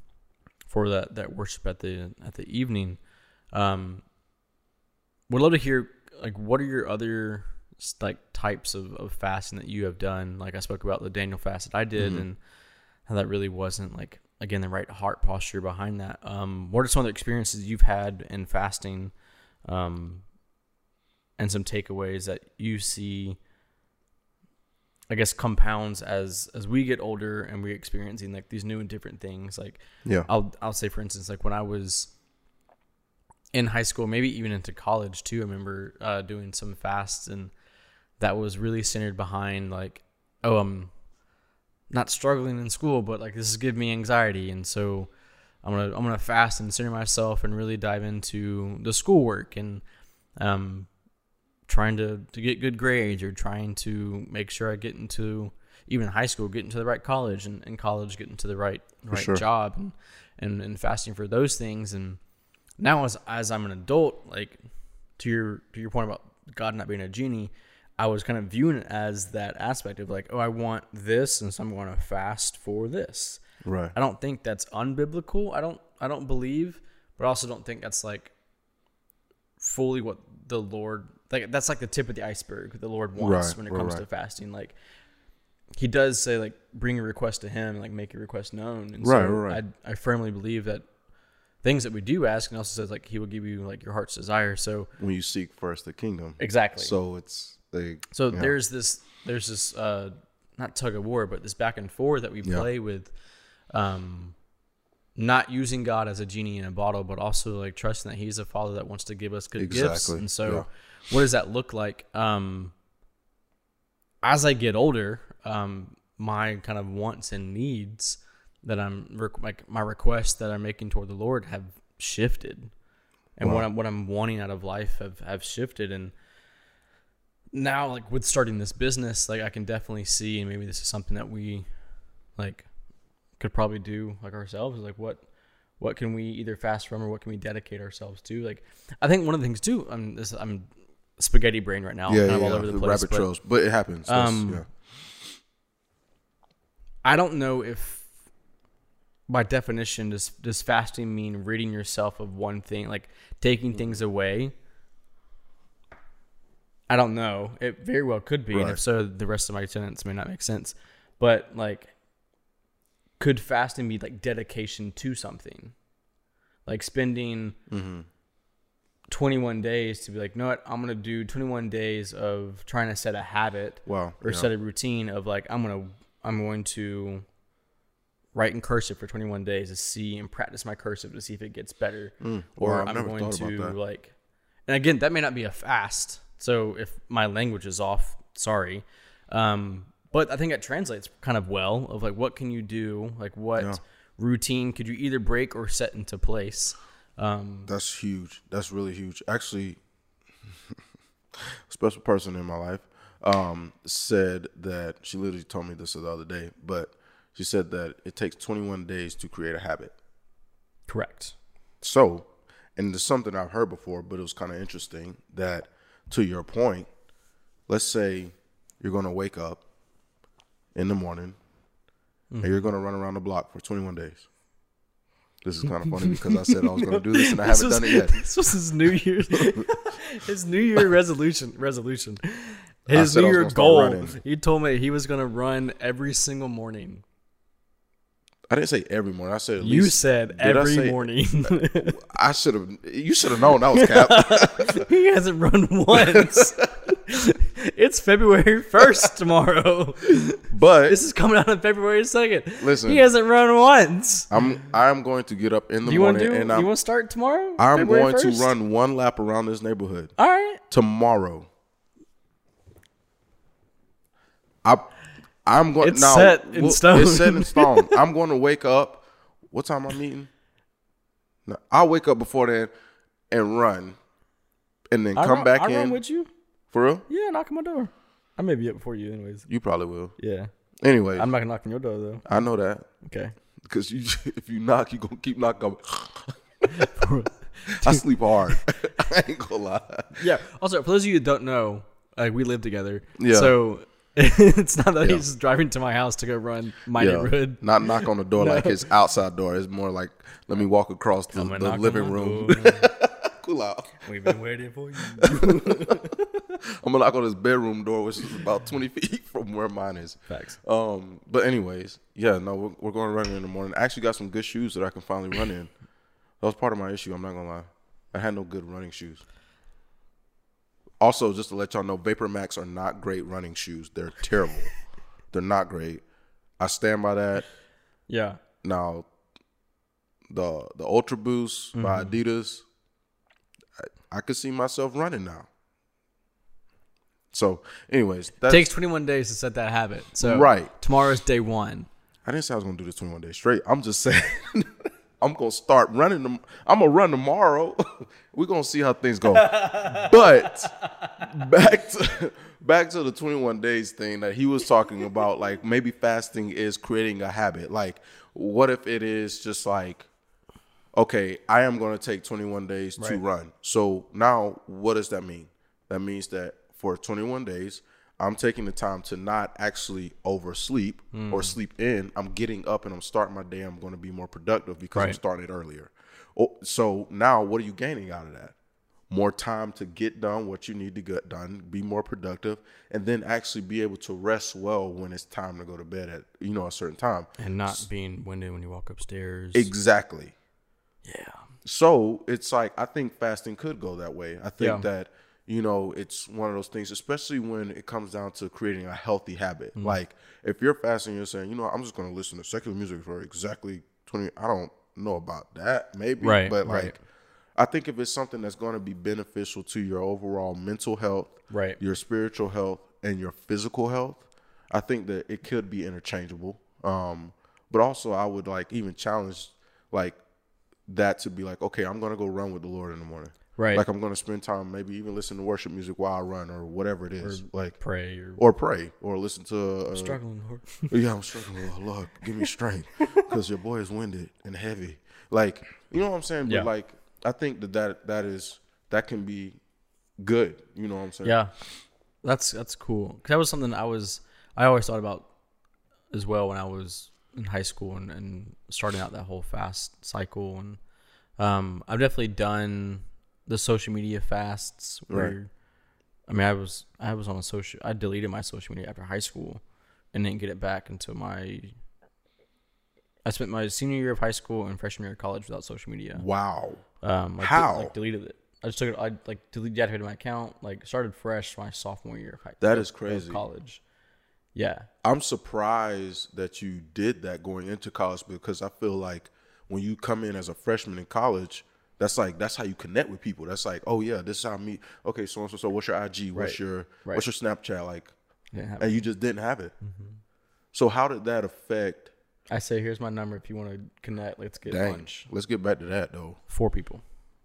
for that, that worship at the, at the evening. Um, would love to hear, like, what are your other like types of, of fasting that you have done? Like I spoke about the Daniel fast that I did mm-hmm. and how that really wasn't like again, the right heart posture behind that. Um, what are some of the experiences you've had in fasting, um, and some takeaways that you see, I guess, compounds as, as we get older and we're experiencing like these new and different things? Like, yeah, I'll, I'll say for instance, like when I was in high school, maybe even into college too, I remember, uh, doing some fasts, and that was really centered behind like, oh, I'm not struggling in school, but like this is giving me anxiety. And so I'm going to, I'm going to fast and center myself and really dive into the schoolwork and, um, trying to, to get good grades, or trying to make sure I get into even high school, get into the right college, and in college, get into the right, right sure. job, and, and, and fasting for those things. And now as, as I'm an adult, like to your, to your point about God not being a genie, I was kind of viewing it as that aspect of like, oh, I want this, and so I'm going to fast for this. Right. I don't think that's unbiblical. I don't, I don't believe, but I also don't think that's like fully what the Lord, like that's like the tip of the iceberg the Lord wants right, when it right, comes right. to fasting. Like he does say like, bring a request to him and like make your request known. And right, so right. I, I firmly believe that things that we do ask, and also says like, he will give you like your heart's desire. So when you seek first the kingdom. Exactly. So it's, They, so yeah. there's this, there's this, uh, not tug of war, but this back and forth that we play yeah. with, um, not using God as a genie in a bottle, but also like trusting that he's a father that wants to give us good exactly. gifts. And so yeah. what does that look like? Um, as I get older, um, my kind of wants and needs that I'm rec- like my requests that I'm making toward the Lord have shifted, and wow. what I'm, what I'm wanting out of life have, have shifted. And now, like with starting this business, like I can definitely see, and maybe this is something that we like could probably do like ourselves, like what, what can we either fast from, or what can we dedicate ourselves to? Like, I think one of the things too, I'm this, I'm spaghetti brain right now. Yeah, I'm yeah, all yeah. over the place, rabbit but, trails, but it happens. Um, yeah. I don't know if by definition, does, does fasting mean ridding yourself of one thing, like taking mm-hmm. things away? I don't know. It very well could be. Right. And if so, the rest of my sentence may not make sense. But like, could fasting be like dedication to something? Like spending mm-hmm. twenty-one days to be like, no, I'm going to do twenty-one days of trying to set a habit wow. or yeah. set a routine of like, I'm going to, I'm going to write in cursive for twenty-one days to see and practice my cursive to see if it gets better. Mm. Or wow, I'm going to like, and again, that may not be a fast. So if my language is off, sorry. Um, but I think it translates kind of well of like, what can you do? Like what yeah. routine could you either break or set into place? Um, That's huge. That's really huge. Actually, a special person in my life um, said that, she literally told me this the other day, but she said that it takes twenty-one days to create a habit. Correct. So, and there's something I've heard before, but it was kind of interesting that, to your point, let's say you're going to wake up in the morning mm-hmm. and you're going to run around the block for twenty-one days. This is kind of funny because I said I was going to do this and I haven't was, done it yet. This was his New Year's, his New Year resolution, resolution, his New Year goal. He told me he was going to run every single morning. I didn't say every morning. I said at you least, said every say, morning. I should have. You should have known that was cap. He hasn't run once. It's February first tomorrow, but this is coming out on February second. Listen, he hasn't run once. I'm. I'm going to get up in the you morning do, and I'm, you want to start tomorrow. I'm February going first? To run one lap around this neighborhood. All right, tomorrow. I. I'm going. It's now, set in we'll, stone. It's set in stone. I'm going to wake up. What time I'm meeting? No, I'll wake up before then and run, and then I come run, back I in. I run with you. For real? Yeah, knock on my door. I may be up before you, anyways. You probably will. Yeah. Anyway, I'm not gonna knock on your door though. I know that. Okay. Because you, if you knock, you gonna keep knocking. I sleep hard. I ain't gonna lie. Yeah. Also, for those of you who don't know, like we live together. Yeah. So. It's not that yeah. he's driving to my house to go run my yeah. neighborhood. Not knock on the door no. like his outside door. It's more like, let me walk across the, the living room. Cool out. We've been waiting for you. I'm gonna knock on his bedroom door, which is about twenty feet from where mine is. Facts. Um, but anyways, yeah, no, we're, we're going running in the morning. I actually got some good shoes that I can finally run in. That was part of my issue. I'm not gonna lie, I had no good running shoes. Also, just to let y'all know, Vapor Max are not great running shoes. They're terrible. They're not great. I stand by that. Yeah. Now, the the Ultra Boost mm-hmm. by Adidas, I, I could see myself running now. So, anyways, that takes twenty-one days to set that habit. So, right. Tomorrow's day one. I didn't say I was gonna do this twenty-one days straight. I'm just saying. I'm gonna start running them. I'm gonna run tomorrow. We're gonna see how things go. But back to back to the twenty-one days thing that he was talking about. Like, maybe fasting is creating a habit. Like, what if it is just like, okay, I am gonna take twenty-one days right. to run. So now, what does that mean? That means that for twenty-one days, I'm taking the time to not actually oversleep mm. or sleep in. I'm getting up and I'm starting my day. I'm going to be more productive because right. I'm starting it earlier. So now what are you gaining out of that? More time to get done what you need to get done, be more productive, and then actually be able to rest well when it's time to go to bed at, you know, a certain time. And not being winded when you walk upstairs. Exactly. Yeah. So it's like, I think fasting could go that way. I think yeah. that, you know, it's one of those things, especially when it comes down to creating a healthy habit. Mm-hmm. Like, if you're fasting, you're saying, you know, I'm just going to listen to secular music for exactly twenty. I don't know about that, maybe. Right, but, like, right. I think if it's something that's going to be beneficial to your overall mental health, right. your spiritual health, and your physical health, I think that it could be interchangeable. Um, but also, I would, like, even challenge, like, that to be like, okay, I'm going to go run with the Lord in the morning. Right. Like, I'm going to spend time, maybe even listen to worship music while I run or whatever it is. Or like pray. Or, or pray. Or listen to. Uh, I'm struggling, Lord. Yeah, I'm struggling. Oh, Lord, give me strength because your boy is winded and heavy. Like, you know what I'm saying? Yeah. But, like, I think that, that that is, that can be good. You know what I'm saying? Yeah. That's, that's cool. Because that was something I was, I always thought about as well when I was in high school and, and starting out that whole fast cycle. And um, I've definitely done the social media fasts where right. I mean I was I was on a social I deleted my social media after high school and didn't get it back until my I spent my senior year of high school and freshman year of college without social media. Wow. Um like, how? De- like deleted it. I just took it I like deleted deactivated my account, like started fresh my sophomore year of high school. That is crazy. Of college. Yeah. I'm surprised that you did that going into college because I feel like when you come in as a freshman in college, That's like that's how you connect with people. That's like, oh yeah, this is how I meet. Okay, so and so so. What's your I G? What's right. your right. what's your Snapchat like? And it. You just didn't have it. Mm-hmm. So how did that affect? I say, here's my number. If you want to connect, let's get Dang. lunch. Let's get back to that though. Four people,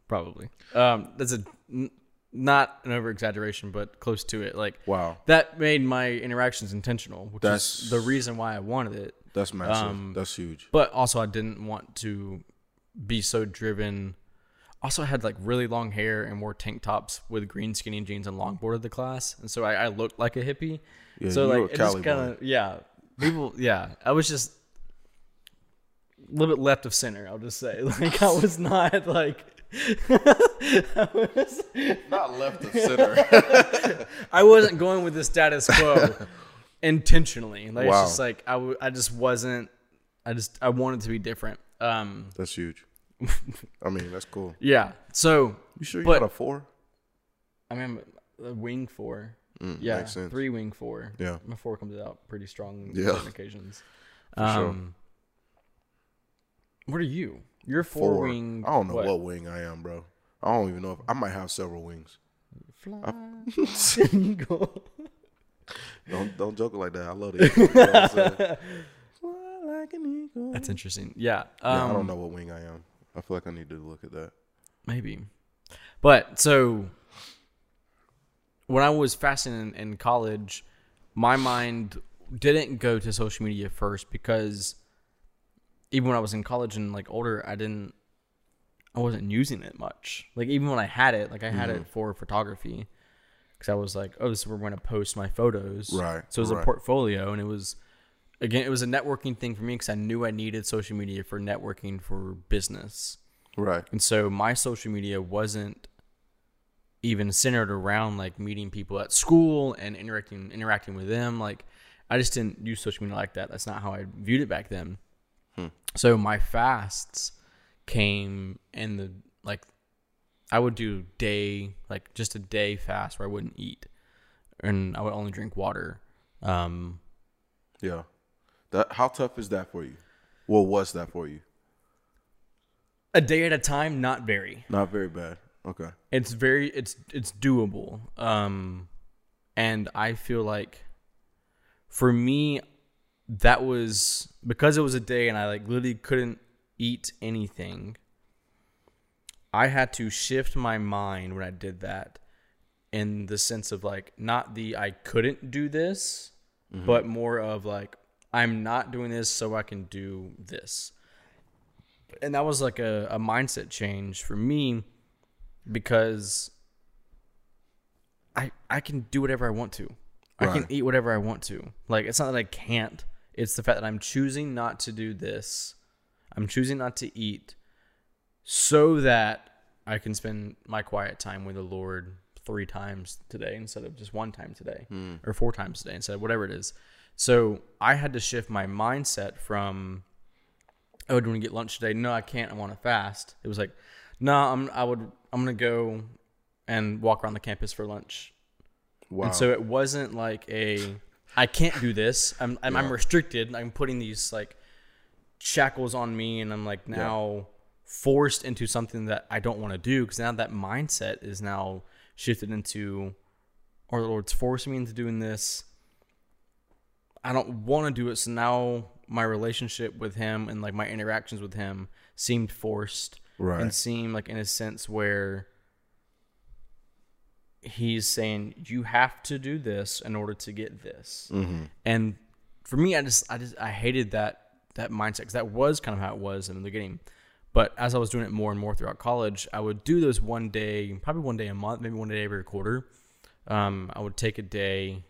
probably. Um, that's a n- not an over exaggeration, but close to it. Like wow, that made my interactions intentional, which that's, is the reason why I wanted it. That's massive. Um, that's huge. But also, I didn't want to be so driven. Also, I had like really long hair and wore tank tops with green skinny jeans and longboarded the class, and so I, I looked like a hippie. Yeah, so you like it just kind of yeah, people yeah. I was just a little bit left of center. I'll just say like I was not like I was not left of center. I wasn't going with the status quo intentionally. Like wow. It's just like I, w- I just wasn't. I just I wanted to be different. Um, That's huge. I mean, that's cool. Yeah. So you sure you but, got a four? I mean, a wing four. Mm, yeah, makes sense. Three wing four. Yeah, my four comes out pretty strong yeah. on occasions. For um, sure. What are you? You're four, four. wing. I don't know what? what wing I am, bro. I don't even know if I might have several wings. Fly. I, don't don't joke like that. I love it. You know what I'm saying? Fly like an eagle. That's interesting. Yeah. Um, yeah. I don't know what wing I am. I feel like I need to look at that. Maybe. But so when I was fasting in, in college, my mind didn't go to social media first because even when I was in college and like older, I didn't, I wasn't using it much. Like even when I had it, like I had mm-hmm. it for photography because I was like, oh, this is where I'm going to post my photos. Right. So it was right. a portfolio and it was, again, it was a networking thing for me because I knew I needed social media for networking for business. Right. And so my social media wasn't even centered around like meeting people at school and interacting interacting with them. Like, I just didn't use social media like that. That's not how I viewed it back then. Hmm. So my fasts came in the, like, I would do day, like just a day fast where I wouldn't eat and I would only drink water. Um, yeah. That, how tough is that for you? What was that for you? A day at a time, not very. Not very bad. Okay. It's very, it's, it's doable. Um, and I feel like for me, that was because it was a day and I like literally couldn't eat anything. I had to shift my mind when I did that in the sense of like, not the, I couldn't do this, mm-hmm. but more of like, I'm not doing this so I can do this. And that was like a, a mindset change for me, because I I can do whatever I want to. Right. I can eat whatever I want to. Like, it's not that I can't. It's the fact that I'm choosing not to do this. I'm choosing not to eat so that I can spend my quiet time with the Lord three times today instead of just one time today, mm. or four times today instead of whatever it is. So I had to shift my mindset from, oh, do you want to get lunch today? No, I can't. I want to fast. It was like, no, I'm, I would, I'm going to go and walk around the campus for lunch. Wow. And so it wasn't like a, I can't do this. I'm, I'm, yeah. I'm restricted. I'm putting these like shackles on me, and I'm like now yeah. forced into something that I don't want to do. Because now that mindset is now shifted into, oh, the Lord's forcing me into doing this. I don't want to do it. So now my relationship with him and like my interactions with him seemed forced, right. and seemed like in a sense where he's saying you have to do this in order to get this. Mm-hmm. And for me, I just, I just, I hated that, that mindset. 'Cause that was kind of how it was in the beginning. But as I was doing it more and more throughout college, I would do this one day, probably one day a month, maybe one day every quarter. Um, I would take a day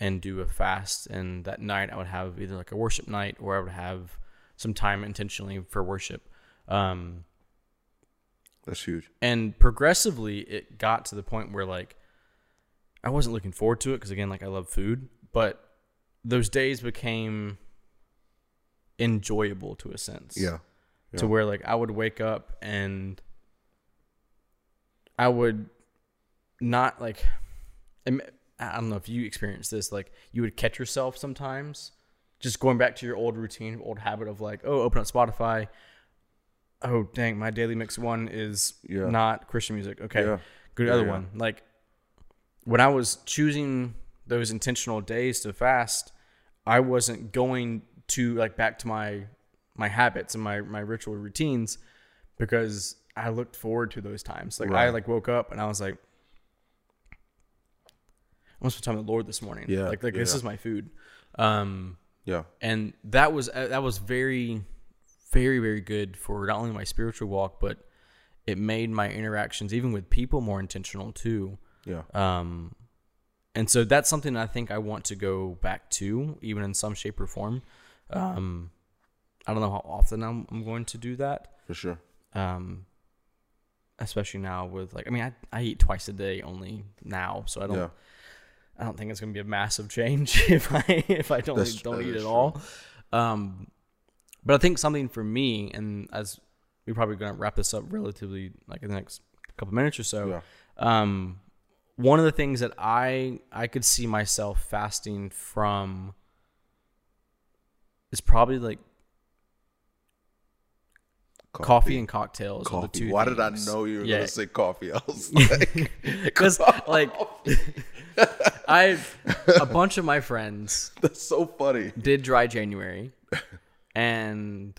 and do a fast, and that night I would have either like a worship night, or I would have some time intentionally for worship. Um, That's huge. And progressively it got to the point where like I wasn't looking forward to it, because again, like I love food, but those days became enjoyable to a sense. Yeah. yeah. To where like I would wake up and I would not like... Im- I don't know if you experienced this, like you would catch yourself sometimes just going back to your old routine, old habit of like, oh, open up Spotify. Oh, dang, my daily mix one is yeah. not Christian music. Okay, yeah. good yeah, other yeah. one. Like when I was choosing those intentional days to fast, I wasn't going to like back to my my habits and my, my ritual routines, because I looked forward to those times. Like right. I like woke up and I was like, I'm going to spend time with the Lord this morning. Yeah, like like yeah. this is my food. Um, yeah. And that was uh, that was very, very, very good for not only my spiritual walk, but it made my interactions even with people more intentional too. Yeah. Um, and so that's something I think I want to go back to, even in some shape or form. Um, I don't know how often I'm, I'm going to do that. For sure. Um, especially now with like, I mean, I, I eat twice a day only now, so I don't. Yeah. I don't think it's going to be a massive change if I if I don't eat, don't eat at all. Um, but I think something for me, and as we're probably going to wrap this up relatively like in the next couple minutes or so, yeah. um, one of the things that I I could see myself fasting from is probably like Coffee. coffee and cocktails. Coffee. Are the two Why things. Did I know you were yeah. going to say coffee? I was like, because like I, a bunch of my friends. That's so funny. Did dry January, and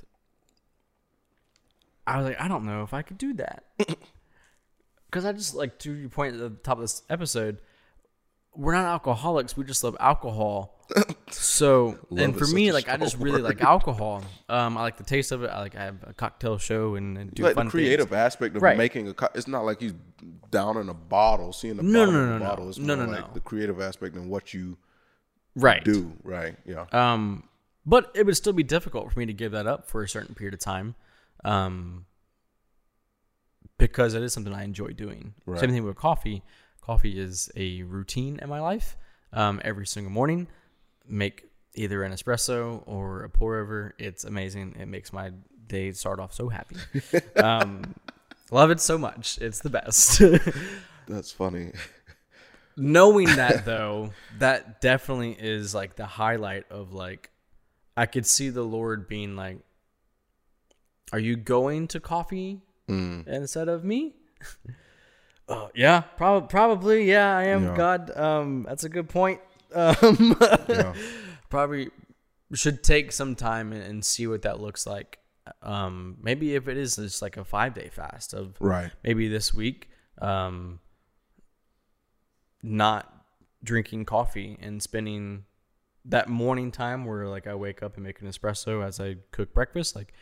I was like, I don't know if I could do that, because I just like to your point at the top of this episode. We're not alcoholics. We just love alcohol. So, love and for me, like, I just word. really like alcohol. Um, I like the taste of it. I like, I have a cocktail show and, and do like fun things. The creative things. aspect of right. making a cocktail. It's not like he's down in a bottle, seeing the no, bottom no, no, of the no, bottle. It's no, more no, like no. the creative aspect and what you right. do. Right. Yeah. Um, but it would still be difficult for me to give that up for a certain period of time. Um, because it is something I enjoy doing. Right. Same thing with coffee. Coffee is a routine in my life. Um, every single morning, make either an espresso or a pour over. It's amazing. It makes my day start off so happy. Um, love it so much. It's the best. That's funny. Knowing that though, that definitely is like the highlight of like, I could see the Lord being like, are you going to coffee mm. instead of me? Uh, yeah, probably, probably. Yeah, I am. Yeah. God, um, that's a good point. Um, yeah. Probably should take some time and, and see what that looks like. Um, maybe if it is just like a five day fast of right. maybe this week, um, not drinking coffee and spending that morning time where like I wake up and make an espresso as I cook breakfast, like.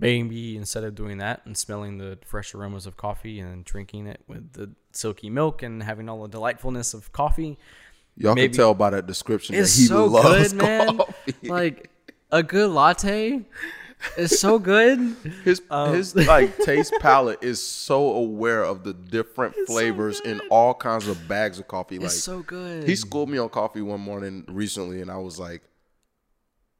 Maybe instead of doing that and smelling the fresh aromas of coffee and drinking it with the silky milk and having all the delightfulness of coffee. Y'all can tell by that description that he so loves good, man. Coffee. Like a good latte is so good. His um, his like taste palette is so aware of the different it's flavors so in all kinds of bags of coffee. Like, it's so good. He schooled me on coffee one morning recently and I was like,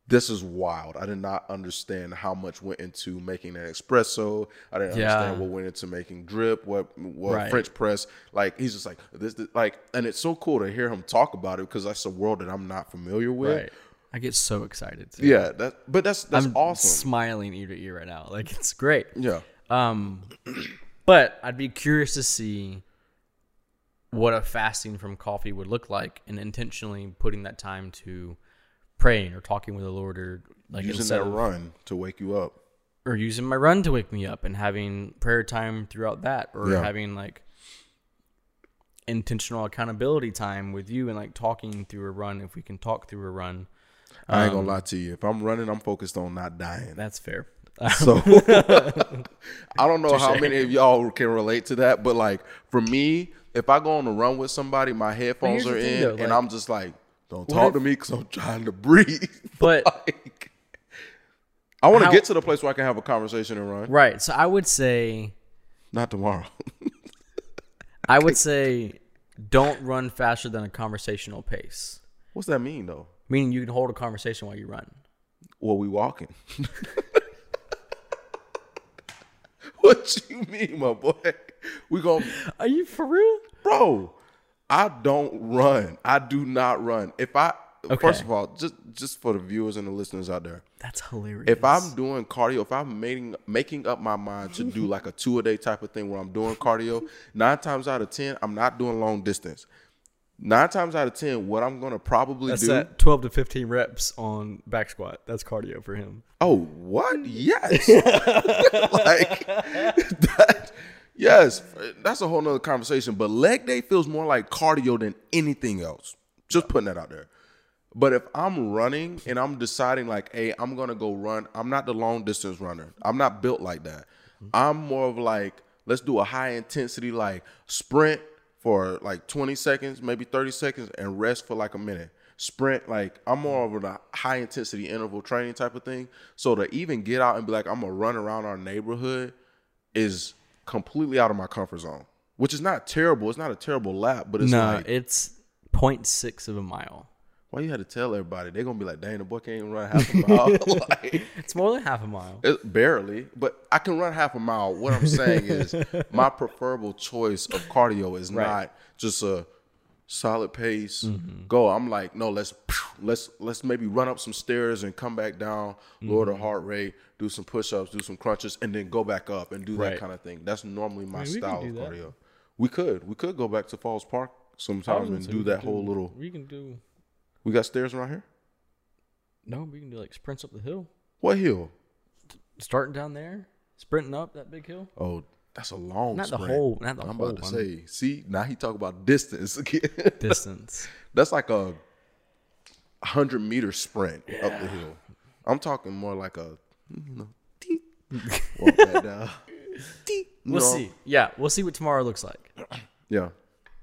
this is wild. I did not understand how much went into making an espresso. I didn't yeah. understand what went into making drip, what, what right. French press. Like, he's just like, this, this, like, and it's so cool to hear him talk about it because that's a world that I'm not familiar with. Right. I get so excited. Too. Yeah. That, but that's, that's I'm awesome. Smiling ear to ear right now. Like, it's great. Yeah. Um, but I'd be curious to see what a fasting from coffee would look like and intentionally putting that time to praying or talking with the Lord, or like using that run to wake you up, or using my run to wake me up and having prayer time throughout that, or yeah. having like intentional accountability time with you and like talking through a run. If we can talk through a run, I um, ain't gonna lie to you. If I'm running, I'm focused on not dying. That's fair. So I don't know Touché. How many of y'all can relate to that, but like for me, if I go on a run with somebody, my headphones are in though, like, and I'm just like, Don't what talk if, to me because I'm trying to breathe. But like, I want to get to the place where I can have a conversation and run. Right. So I would say. Not tomorrow. I would say don't run faster than a conversational pace. What's that mean, though? Meaning you can hold a conversation while you run. Well, we walking. What you mean, my boy? We gonna. Are you for real? Bro. I don't run. I do not run. If I, okay. first of all, just, just for the viewers and the listeners out there. That's hilarious. If I'm doing cardio, if I'm making, making up my mind to do like a two a day type of thing where I'm doing cardio, nine times out of ten, I'm not doing long distance. Nine times out of ten, what I'm going to probably That's do. That's that twelve to fifteen reps on back squat. That's cardio for him. Oh, what? Yes. Like that. Yes, that's a whole nother conversation. But leg day feels more like cardio than anything else. Just putting that out there. But if I'm running and I'm deciding like, hey, I'm going to go run. I'm not the long distance runner. I'm not built like that. I'm more of like, let's do a high intensity like sprint for like twenty seconds, maybe thirty seconds and rest for like a minute. Sprint, like I'm more of a high intensity interval training type of thing. So to even get out and be like, I'm going to run around our neighborhood is completely out of my comfort zone, which is not terrible. It's not a terrible lap, but it's no, like, it's zero point six of a mile. Why you had to tell everybody? They're gonna be like, dang, the boy can't even run half a mile. Like, it's more than half a mile. It, barely, but I can run half a mile. What I'm saying is my preferable choice of cardio is right. not just a solid pace mm-hmm. go. I'm like, no, let's let's let's maybe run up some stairs and come back down, lower mm-hmm. the heart rate, do some push-ups, do some crunches, and then go back up and do right. that kind of thing. That's normally my I mean, style of cardio. That. We could we could go back to Falls Park sometimes and do that whole do, little. We can do. We got stairs around here. No, we can do like sprints up the hill. What hill? Starting down there, sprinting up that big hill. Oh. That's a long not sprint. Not the whole. Not the I'm whole about to one. Say. See, now he talk about distance again. Distance. That's like a hundred meter sprint yeah. up the hill. I'm talking more like a, you know, deep. Walk that down. Deep. We'll know. See. Yeah, we'll see what tomorrow looks like. Yeah,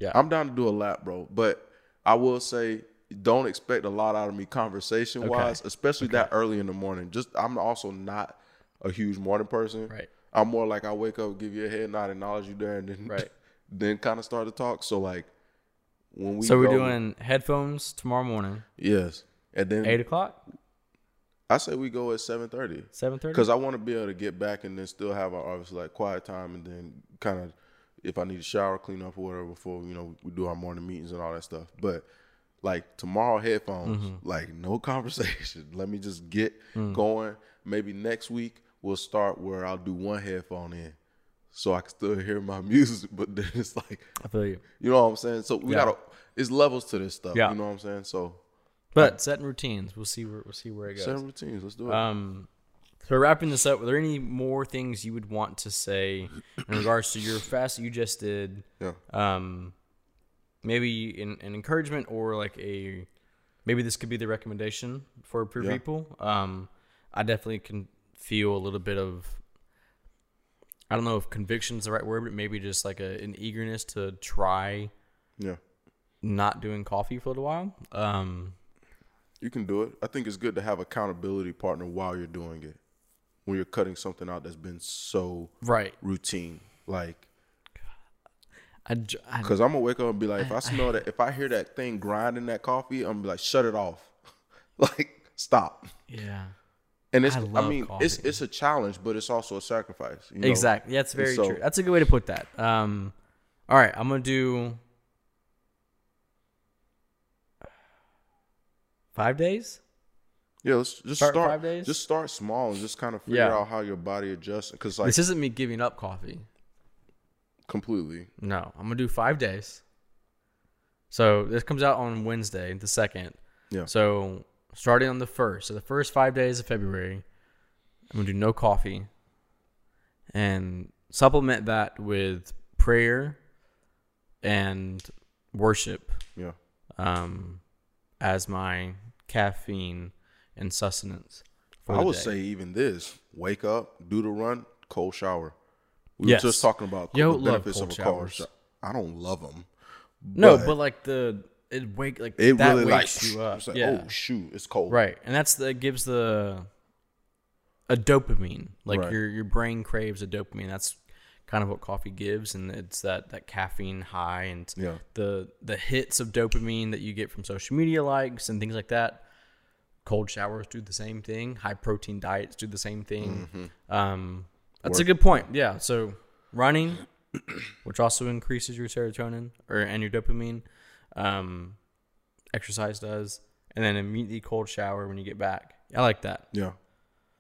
yeah. I'm down to do a lap, bro. But I will say, don't expect a lot out of me conversation wise, okay. especially okay. that early in the morning. Just, I'm also not a huge morning person. Right. I'm more like I wake up, give you a head nod, acknowledge you there, and then right. then kind of start to talk. So like when we so go, we're doing headphones tomorrow morning. Yes, and then eight o'clock. I say we go at seven thirty. Seven thirty. Because I want to be able to get back and then still have our obviously like quiet time, and then kind of if I need to shower, clean up, or whatever before you know we do our morning meetings and all that stuff. But like tomorrow, headphones, mm-hmm. like no conversation. Let me just get mm. going. Maybe next week we'll start where I'll do one headphone in, so I can still hear my music. But then it's like I feel you. You know what I'm saying? So we yeah. gotta. It's levels to this stuff. Yeah. You know what I'm saying? So. But setting routines, we'll see where we'll see where it goes. Setting routines, let's do it. Um, so wrapping this up, were there any more things you would want to say in regards to your fast that you just did? Yeah. Um, maybe an, an encouragement or like a maybe this could be the recommendation for poor yeah. people. Um, I definitely can feel a little bit of I don't know if conviction is the right word, but maybe just like a an eagerness to try. Yeah. Not doing coffee for a little while. Um. You can do it. I think it's good to have accountability partner while you're doing it. When you're cutting something out that's been so right. routine, like, because I'm gonna wake up and be like, I, if I smell I, that, if I hear that thing grinding that coffee, I'm gonna be like, shut it off, like stop. Yeah. And it's, I, I mean, coffee. it's it's a challenge, but it's also a sacrifice. You know? Exactly. That's very so, true. That's a good way to put that. Um, all right, I'm gonna do. Five days? Yeah, let's just start. start five days? Just start small and just kind of figure yeah. out how your body adjusts. Cause like, this isn't me giving up coffee. Completely. No, I'm gonna do five days. So this comes out on Wednesday, the second. Yeah. So starting on the first, so the first five days of February, I'm gonna do no coffee, and supplement that with prayer and worship. Yeah. Um. As my caffeine and sustenance for I would day. Say even this, wake up, do the run, cold shower. We yes. were just talking about the benefits of a cold shower. I don't love them. But no, but like the, it wake like it that really wakes like, you up. It's like, yeah. oh shoot, it's cold. Right, and that's the, gives the, a dopamine. Like right. your your brain craves a dopamine. That's kind of what coffee gives, and it's that, that caffeine high and yeah. the the hits of dopamine that you get from social media likes and things like that. Cold showers do the same thing. High protein diets do the same thing. Mm-hmm. Um, that's Work. a good point. Yeah. So running, which also increases your serotonin or and your dopamine, um, exercise does, and then immediately cold shower when you get back. I like that. Yeah,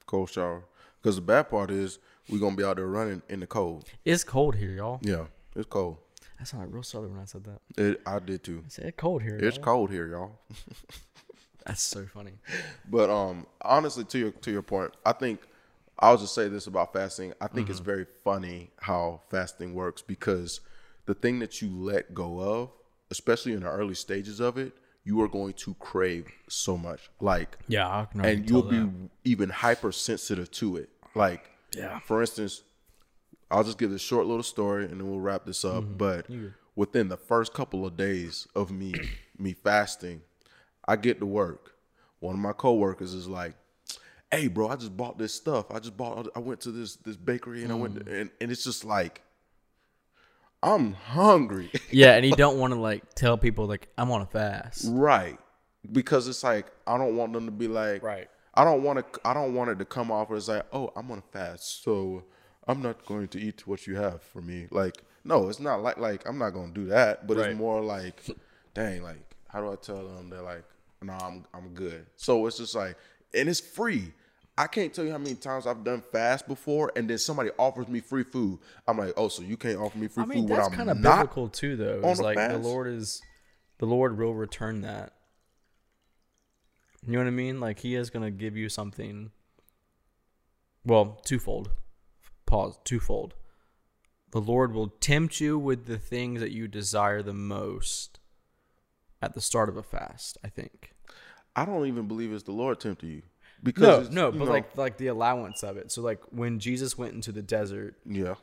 cold shower. Because the bad part is. We're going to be out there running in the cold. It's cold here, y'all. Yeah, it's cold. That sounded real southern when I said that. It, I did too. I said, it's cold here. It's y'all. cold here, y'all. That's so funny. But um, honestly, to your to your point, I think I'll just say this about fasting. I think mm-hmm. it's very funny how fasting works, because the thing that you let go of, especially in the early stages of it, you are going to crave so much. Like, yeah, I can already and you'll tell that. Be even hypersensitive to it. Like. Yeah. For instance, I'll just give this short little story and then we'll wrap this up. Mm-hmm. But yeah. within the first couple of days of me me fasting, I get to work. One of my coworkers is like, "Hey, bro, I just bought this stuff. I just bought. I went to this this bakery and mm. I went to, and and it's just like, I'm hungry." Yeah, and you don't want to like tell people like I'm on a fast, right? Because it's like I don't want them to be like, right. I don't want to. I don't want it to come off as like, oh, I'm gonna fast, so I'm not going to eat what you have for me. Like, no, it's not like like I'm not gonna do that. But right. it's more like, dang, like how do I tell them that like, no, I'm I'm good. So it's just like, and it's free. I can't tell you how many times I've done fast before, and then somebody offers me free food. I'm like, oh, so you can't offer me free I mean, food when I'm not. That's kind of biblical too, though. It's like fast. the Lord is, the Lord will return that. You know what I mean? Like, he is going to give you something. Well, twofold. Pause. Twofold. The Lord will tempt you with the things that you desire the most at the start of a fast, I think. I don't even believe it's the Lord tempting you. Because no, no, but know. like like the allowance of it. So, like, when Jesus went into the desert. Yeah.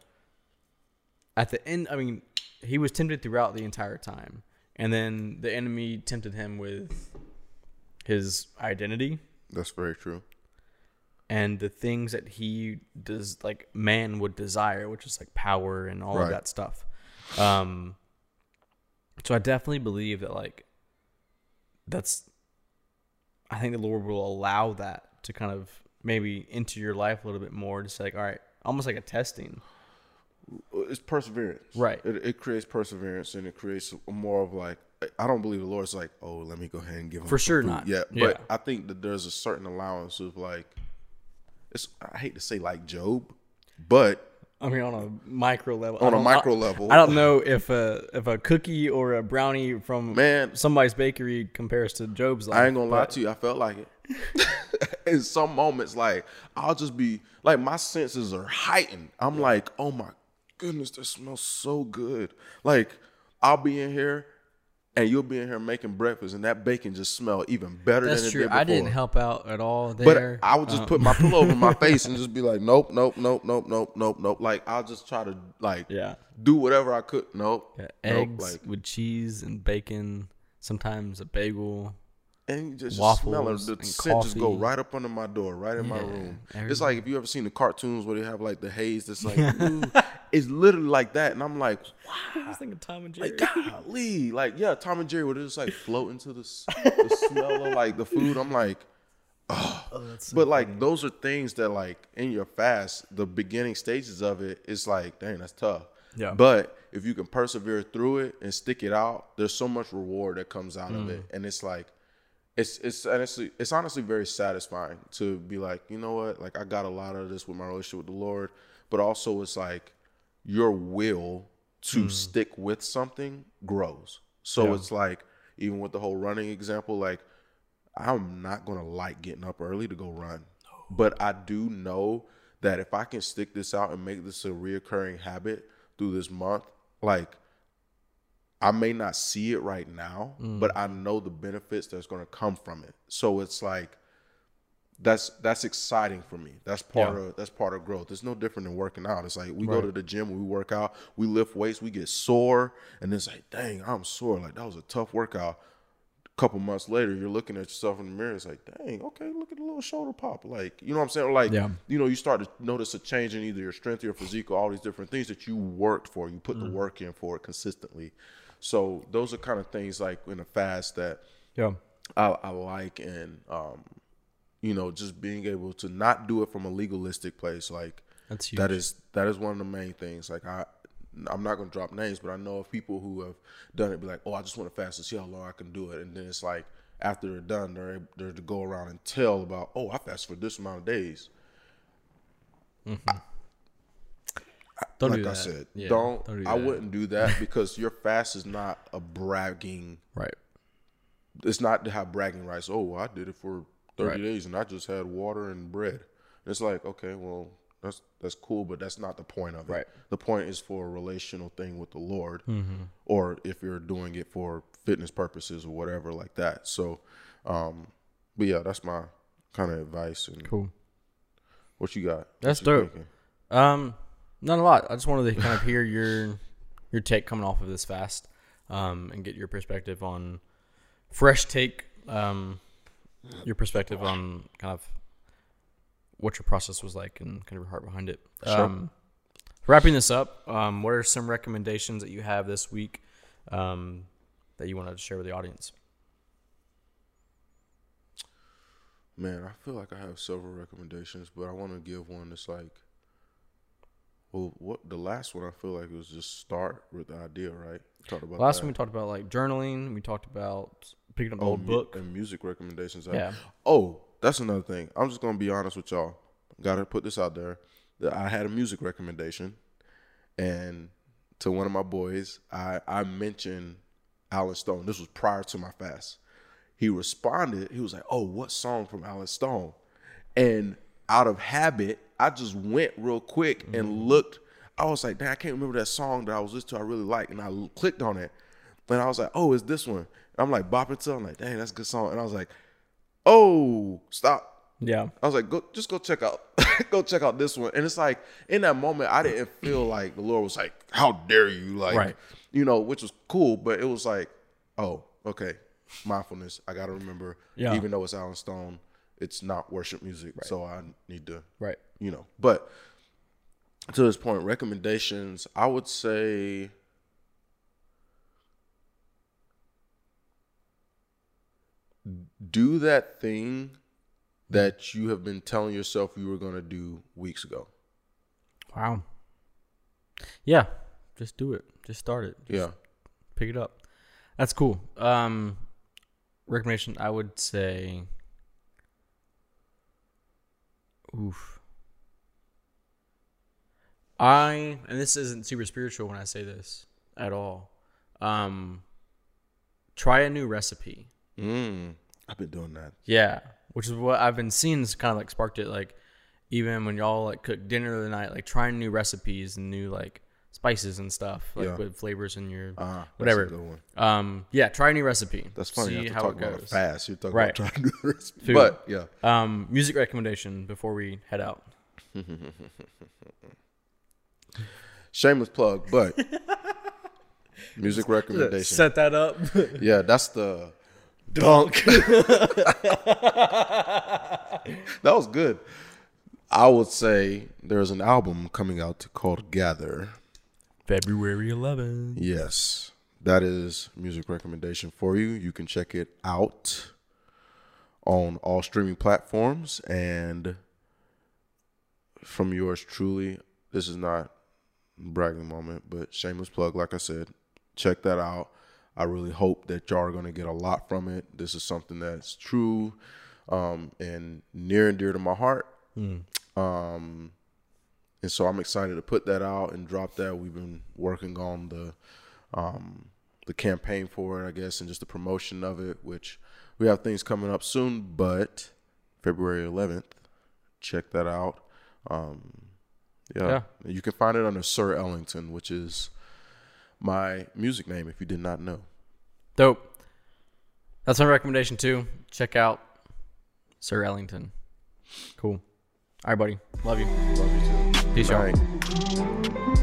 At the end, I mean, he was tempted throughout the entire time. And then the enemy tempted him with... his identity. That's very true. and the things that he does, like man would desire, which is like power and all right. of that stuff. Um, so I definitely believe that like that's, I think the Lord will allow that to kind of maybe enter your life a little bit more. Just like, all right, almost like a testing. It's perseverance. Right. It, it creates perseverance, and it creates more of like, I don't believe the Lord's like, oh, let me go ahead and give him. For sure not. Yeah, yeah. But I think that there's a certain allowance of like, it's, I hate to say like Job, but. I mean, on a micro level. On a micro level. I don't know if a, if a cookie or a brownie from Man, somebody's bakery compares to Job's life. I ain't going to lie to you. I felt like it. In some moments, like, I'll just be, like, my senses are heightened. I'm yeah. like, oh, my goodness, this smells so good. Like, I'll be in here, and you'll be in here making breakfast, and that bacon just smell even better That's than it true. did before. I didn't help out at all there. But I would just um. put my pillow over my face and just be like, nope, nope, nope, nope, nope, nope, nope. Like, I'll just try to, like, yeah. do whatever I could. Nope. Yeah, eggs nope. Like, with cheese and bacon, sometimes a bagel. And you just, just smell it. The scent just go right up under my door, right in yeah, my room. Everything. It's like if you ever seen the cartoons where they have like the haze that's like, ooh, it's literally like that. And I'm like, wow. I was thinking Tom and Jerry. Like, golly. Like, yeah, Tom and Jerry would just like float into the, the smell of like the food. I'm like, oh. oh that's so but like funny. Those are things that like in your fast, the beginning stages of it, it's like, dang, that's tough. Yeah. But if you can persevere through it and stick it out, there's so much reward that comes out mm. of it. And it's like, It's it's honestly it's honestly very satisfying to be like, you know what, like I got a lot of this with my relationship with the Lord, but also it's like your will to mm. stick with something grows. So yeah. it's like even with the whole running example, like I'm not gonna like getting up early to go run, no. but I do know that if I can stick this out and make this a reoccurring habit through this month, like. I may not see it right now, mm. but I know the benefits that's going to come from it. So it's like, that's that's exciting for me. That's part yeah. of that's part of growth. It's no different than working out. It's like we right. go to the gym, we work out, we lift weights, we get sore, and it's like, dang, I'm sore. Like that was a tough workout. A couple months later, you're looking at yourself in the mirror. It's like, dang, okay, look at the little shoulder pop. Like, you know what I'm saying? Like, yeah. you know, you start to notice a change in either your strength or your physique or all these different things that you worked for. You put mm. the work in for it consistently. So those are kind of things like in a fast that yeah. I, I like, and um, you know, just being able to not do it from a legalistic place. Like that's huge. that is that is one of the main things. Like I, I'm not gonna drop names, but I know of people who have done it. Be like, oh, I just want to fast to see how long I can do it, and then it's like after they're done, they're they're to go around and tell about, oh, I fasted for this amount of days. Mm-hmm. I, Don't like do I that. said, yeah, don't, don't do I wouldn't do that because your fast is not a bragging. Right. It's not to have bragging rights. Oh, well, I did it for thirty right. days and I just had water and bread. And it's like, okay, well, that's that's cool, but that's not the point of it. Right. The point is for a relational thing with the Lord, mm-hmm. or if you're doing it for fitness purposes or whatever like that. So, um, but yeah, that's my kind of advice. And cool. What you got? That's dope. Um. Not a lot. I just wanted to kind of hear your your take coming off of this fast, um, and get your perspective on fresh take, um, your perspective on kind of what your process was like and kind of your heart behind it. Sure. Um, wrapping this up, um, what are some recommendations that you have this week um, that you want to share with the audience? Man, I feel like I have several recommendations, but I want to give one that's like, well, what the last one I feel like it was just start with the idea, right? We talked about last that. one we talked about like journaling. We talked about picking up oh, old mu- book and music recommendations. Yeah. Oh, that's another thing. I'm just gonna be honest with y'all. Gotta put this out there. That I had a music recommendation, and to one of my boys, I I mentioned Alan Stone. This was prior to my fast. He responded. He was like, "Oh, what song from Alan Stone?" And out of habit, I just went real quick and mm-hmm. looked. I was like, dang, I can't remember that song that I was listening to I really like. And I l- clicked on it. And I was like, oh, it's this one. And I'm like, bop it to. I'm like, dang, that's a good song. And I was like, oh, stop. Yeah. I was like, go, just go check out. go check out this one. And it's like, in that moment, I didn't feel like the Lord was like, how dare you? Like, right. you know, which was cool. But it was like, oh, okay. Mindfulness. I got to remember, yeah. even though it's Alan Stone, it's not worship music, right. So I need to, right? You know, but to this point, recommendations, I would say do that thing that you have been telling yourself you were going to do weeks ago. Wow. Yeah, just do it. Just start it. Just yeah. Pick it up. That's cool. Um, recommendation, I would say... Oof. I, and this isn't super spiritual when I say this at all, um, try a new recipe. Mm, I've been doing that. Yeah, which is what I've been seeing has kind of like sparked it. Like, even when y'all like cook dinner the night, like trying new recipes and new like spices and stuff, like yeah. with flavors in your uh-huh. whatever. That's a good one. Um, yeah, try a new recipe. That's funny. See you have to how talk it goes. About it fast. You're talking right. about trying new recipes. Food. But yeah. Um, music recommendation before we head out. Shameless plug, but music recommendation. Set that up. Yeah, that's the dunk. That was good. I would say there's an album coming out called Gather. February eleventh. Yes. That is music recommendation for you. You can check it out on all streaming platforms. And from yours truly, this is not a bragging moment, but shameless plug, like I said, check that out. I really hope that y'all are going to get a lot from it. This is something that's true um, and near and dear to my heart. Mm. Um, and so I'm excited to put that out and drop that. We've been working on the um, the campaign for it, I guess, and just the promotion of it, which we have things coming up soon, but February eleventh, check that out. Um, yeah. yeah. You can find it under Sir Ellington, which is my music name, if you did not know. Dope. That's my recommendation too. Check out Sir Ellington. Cool. All right, buddy. Love you. Love you too. Peace out.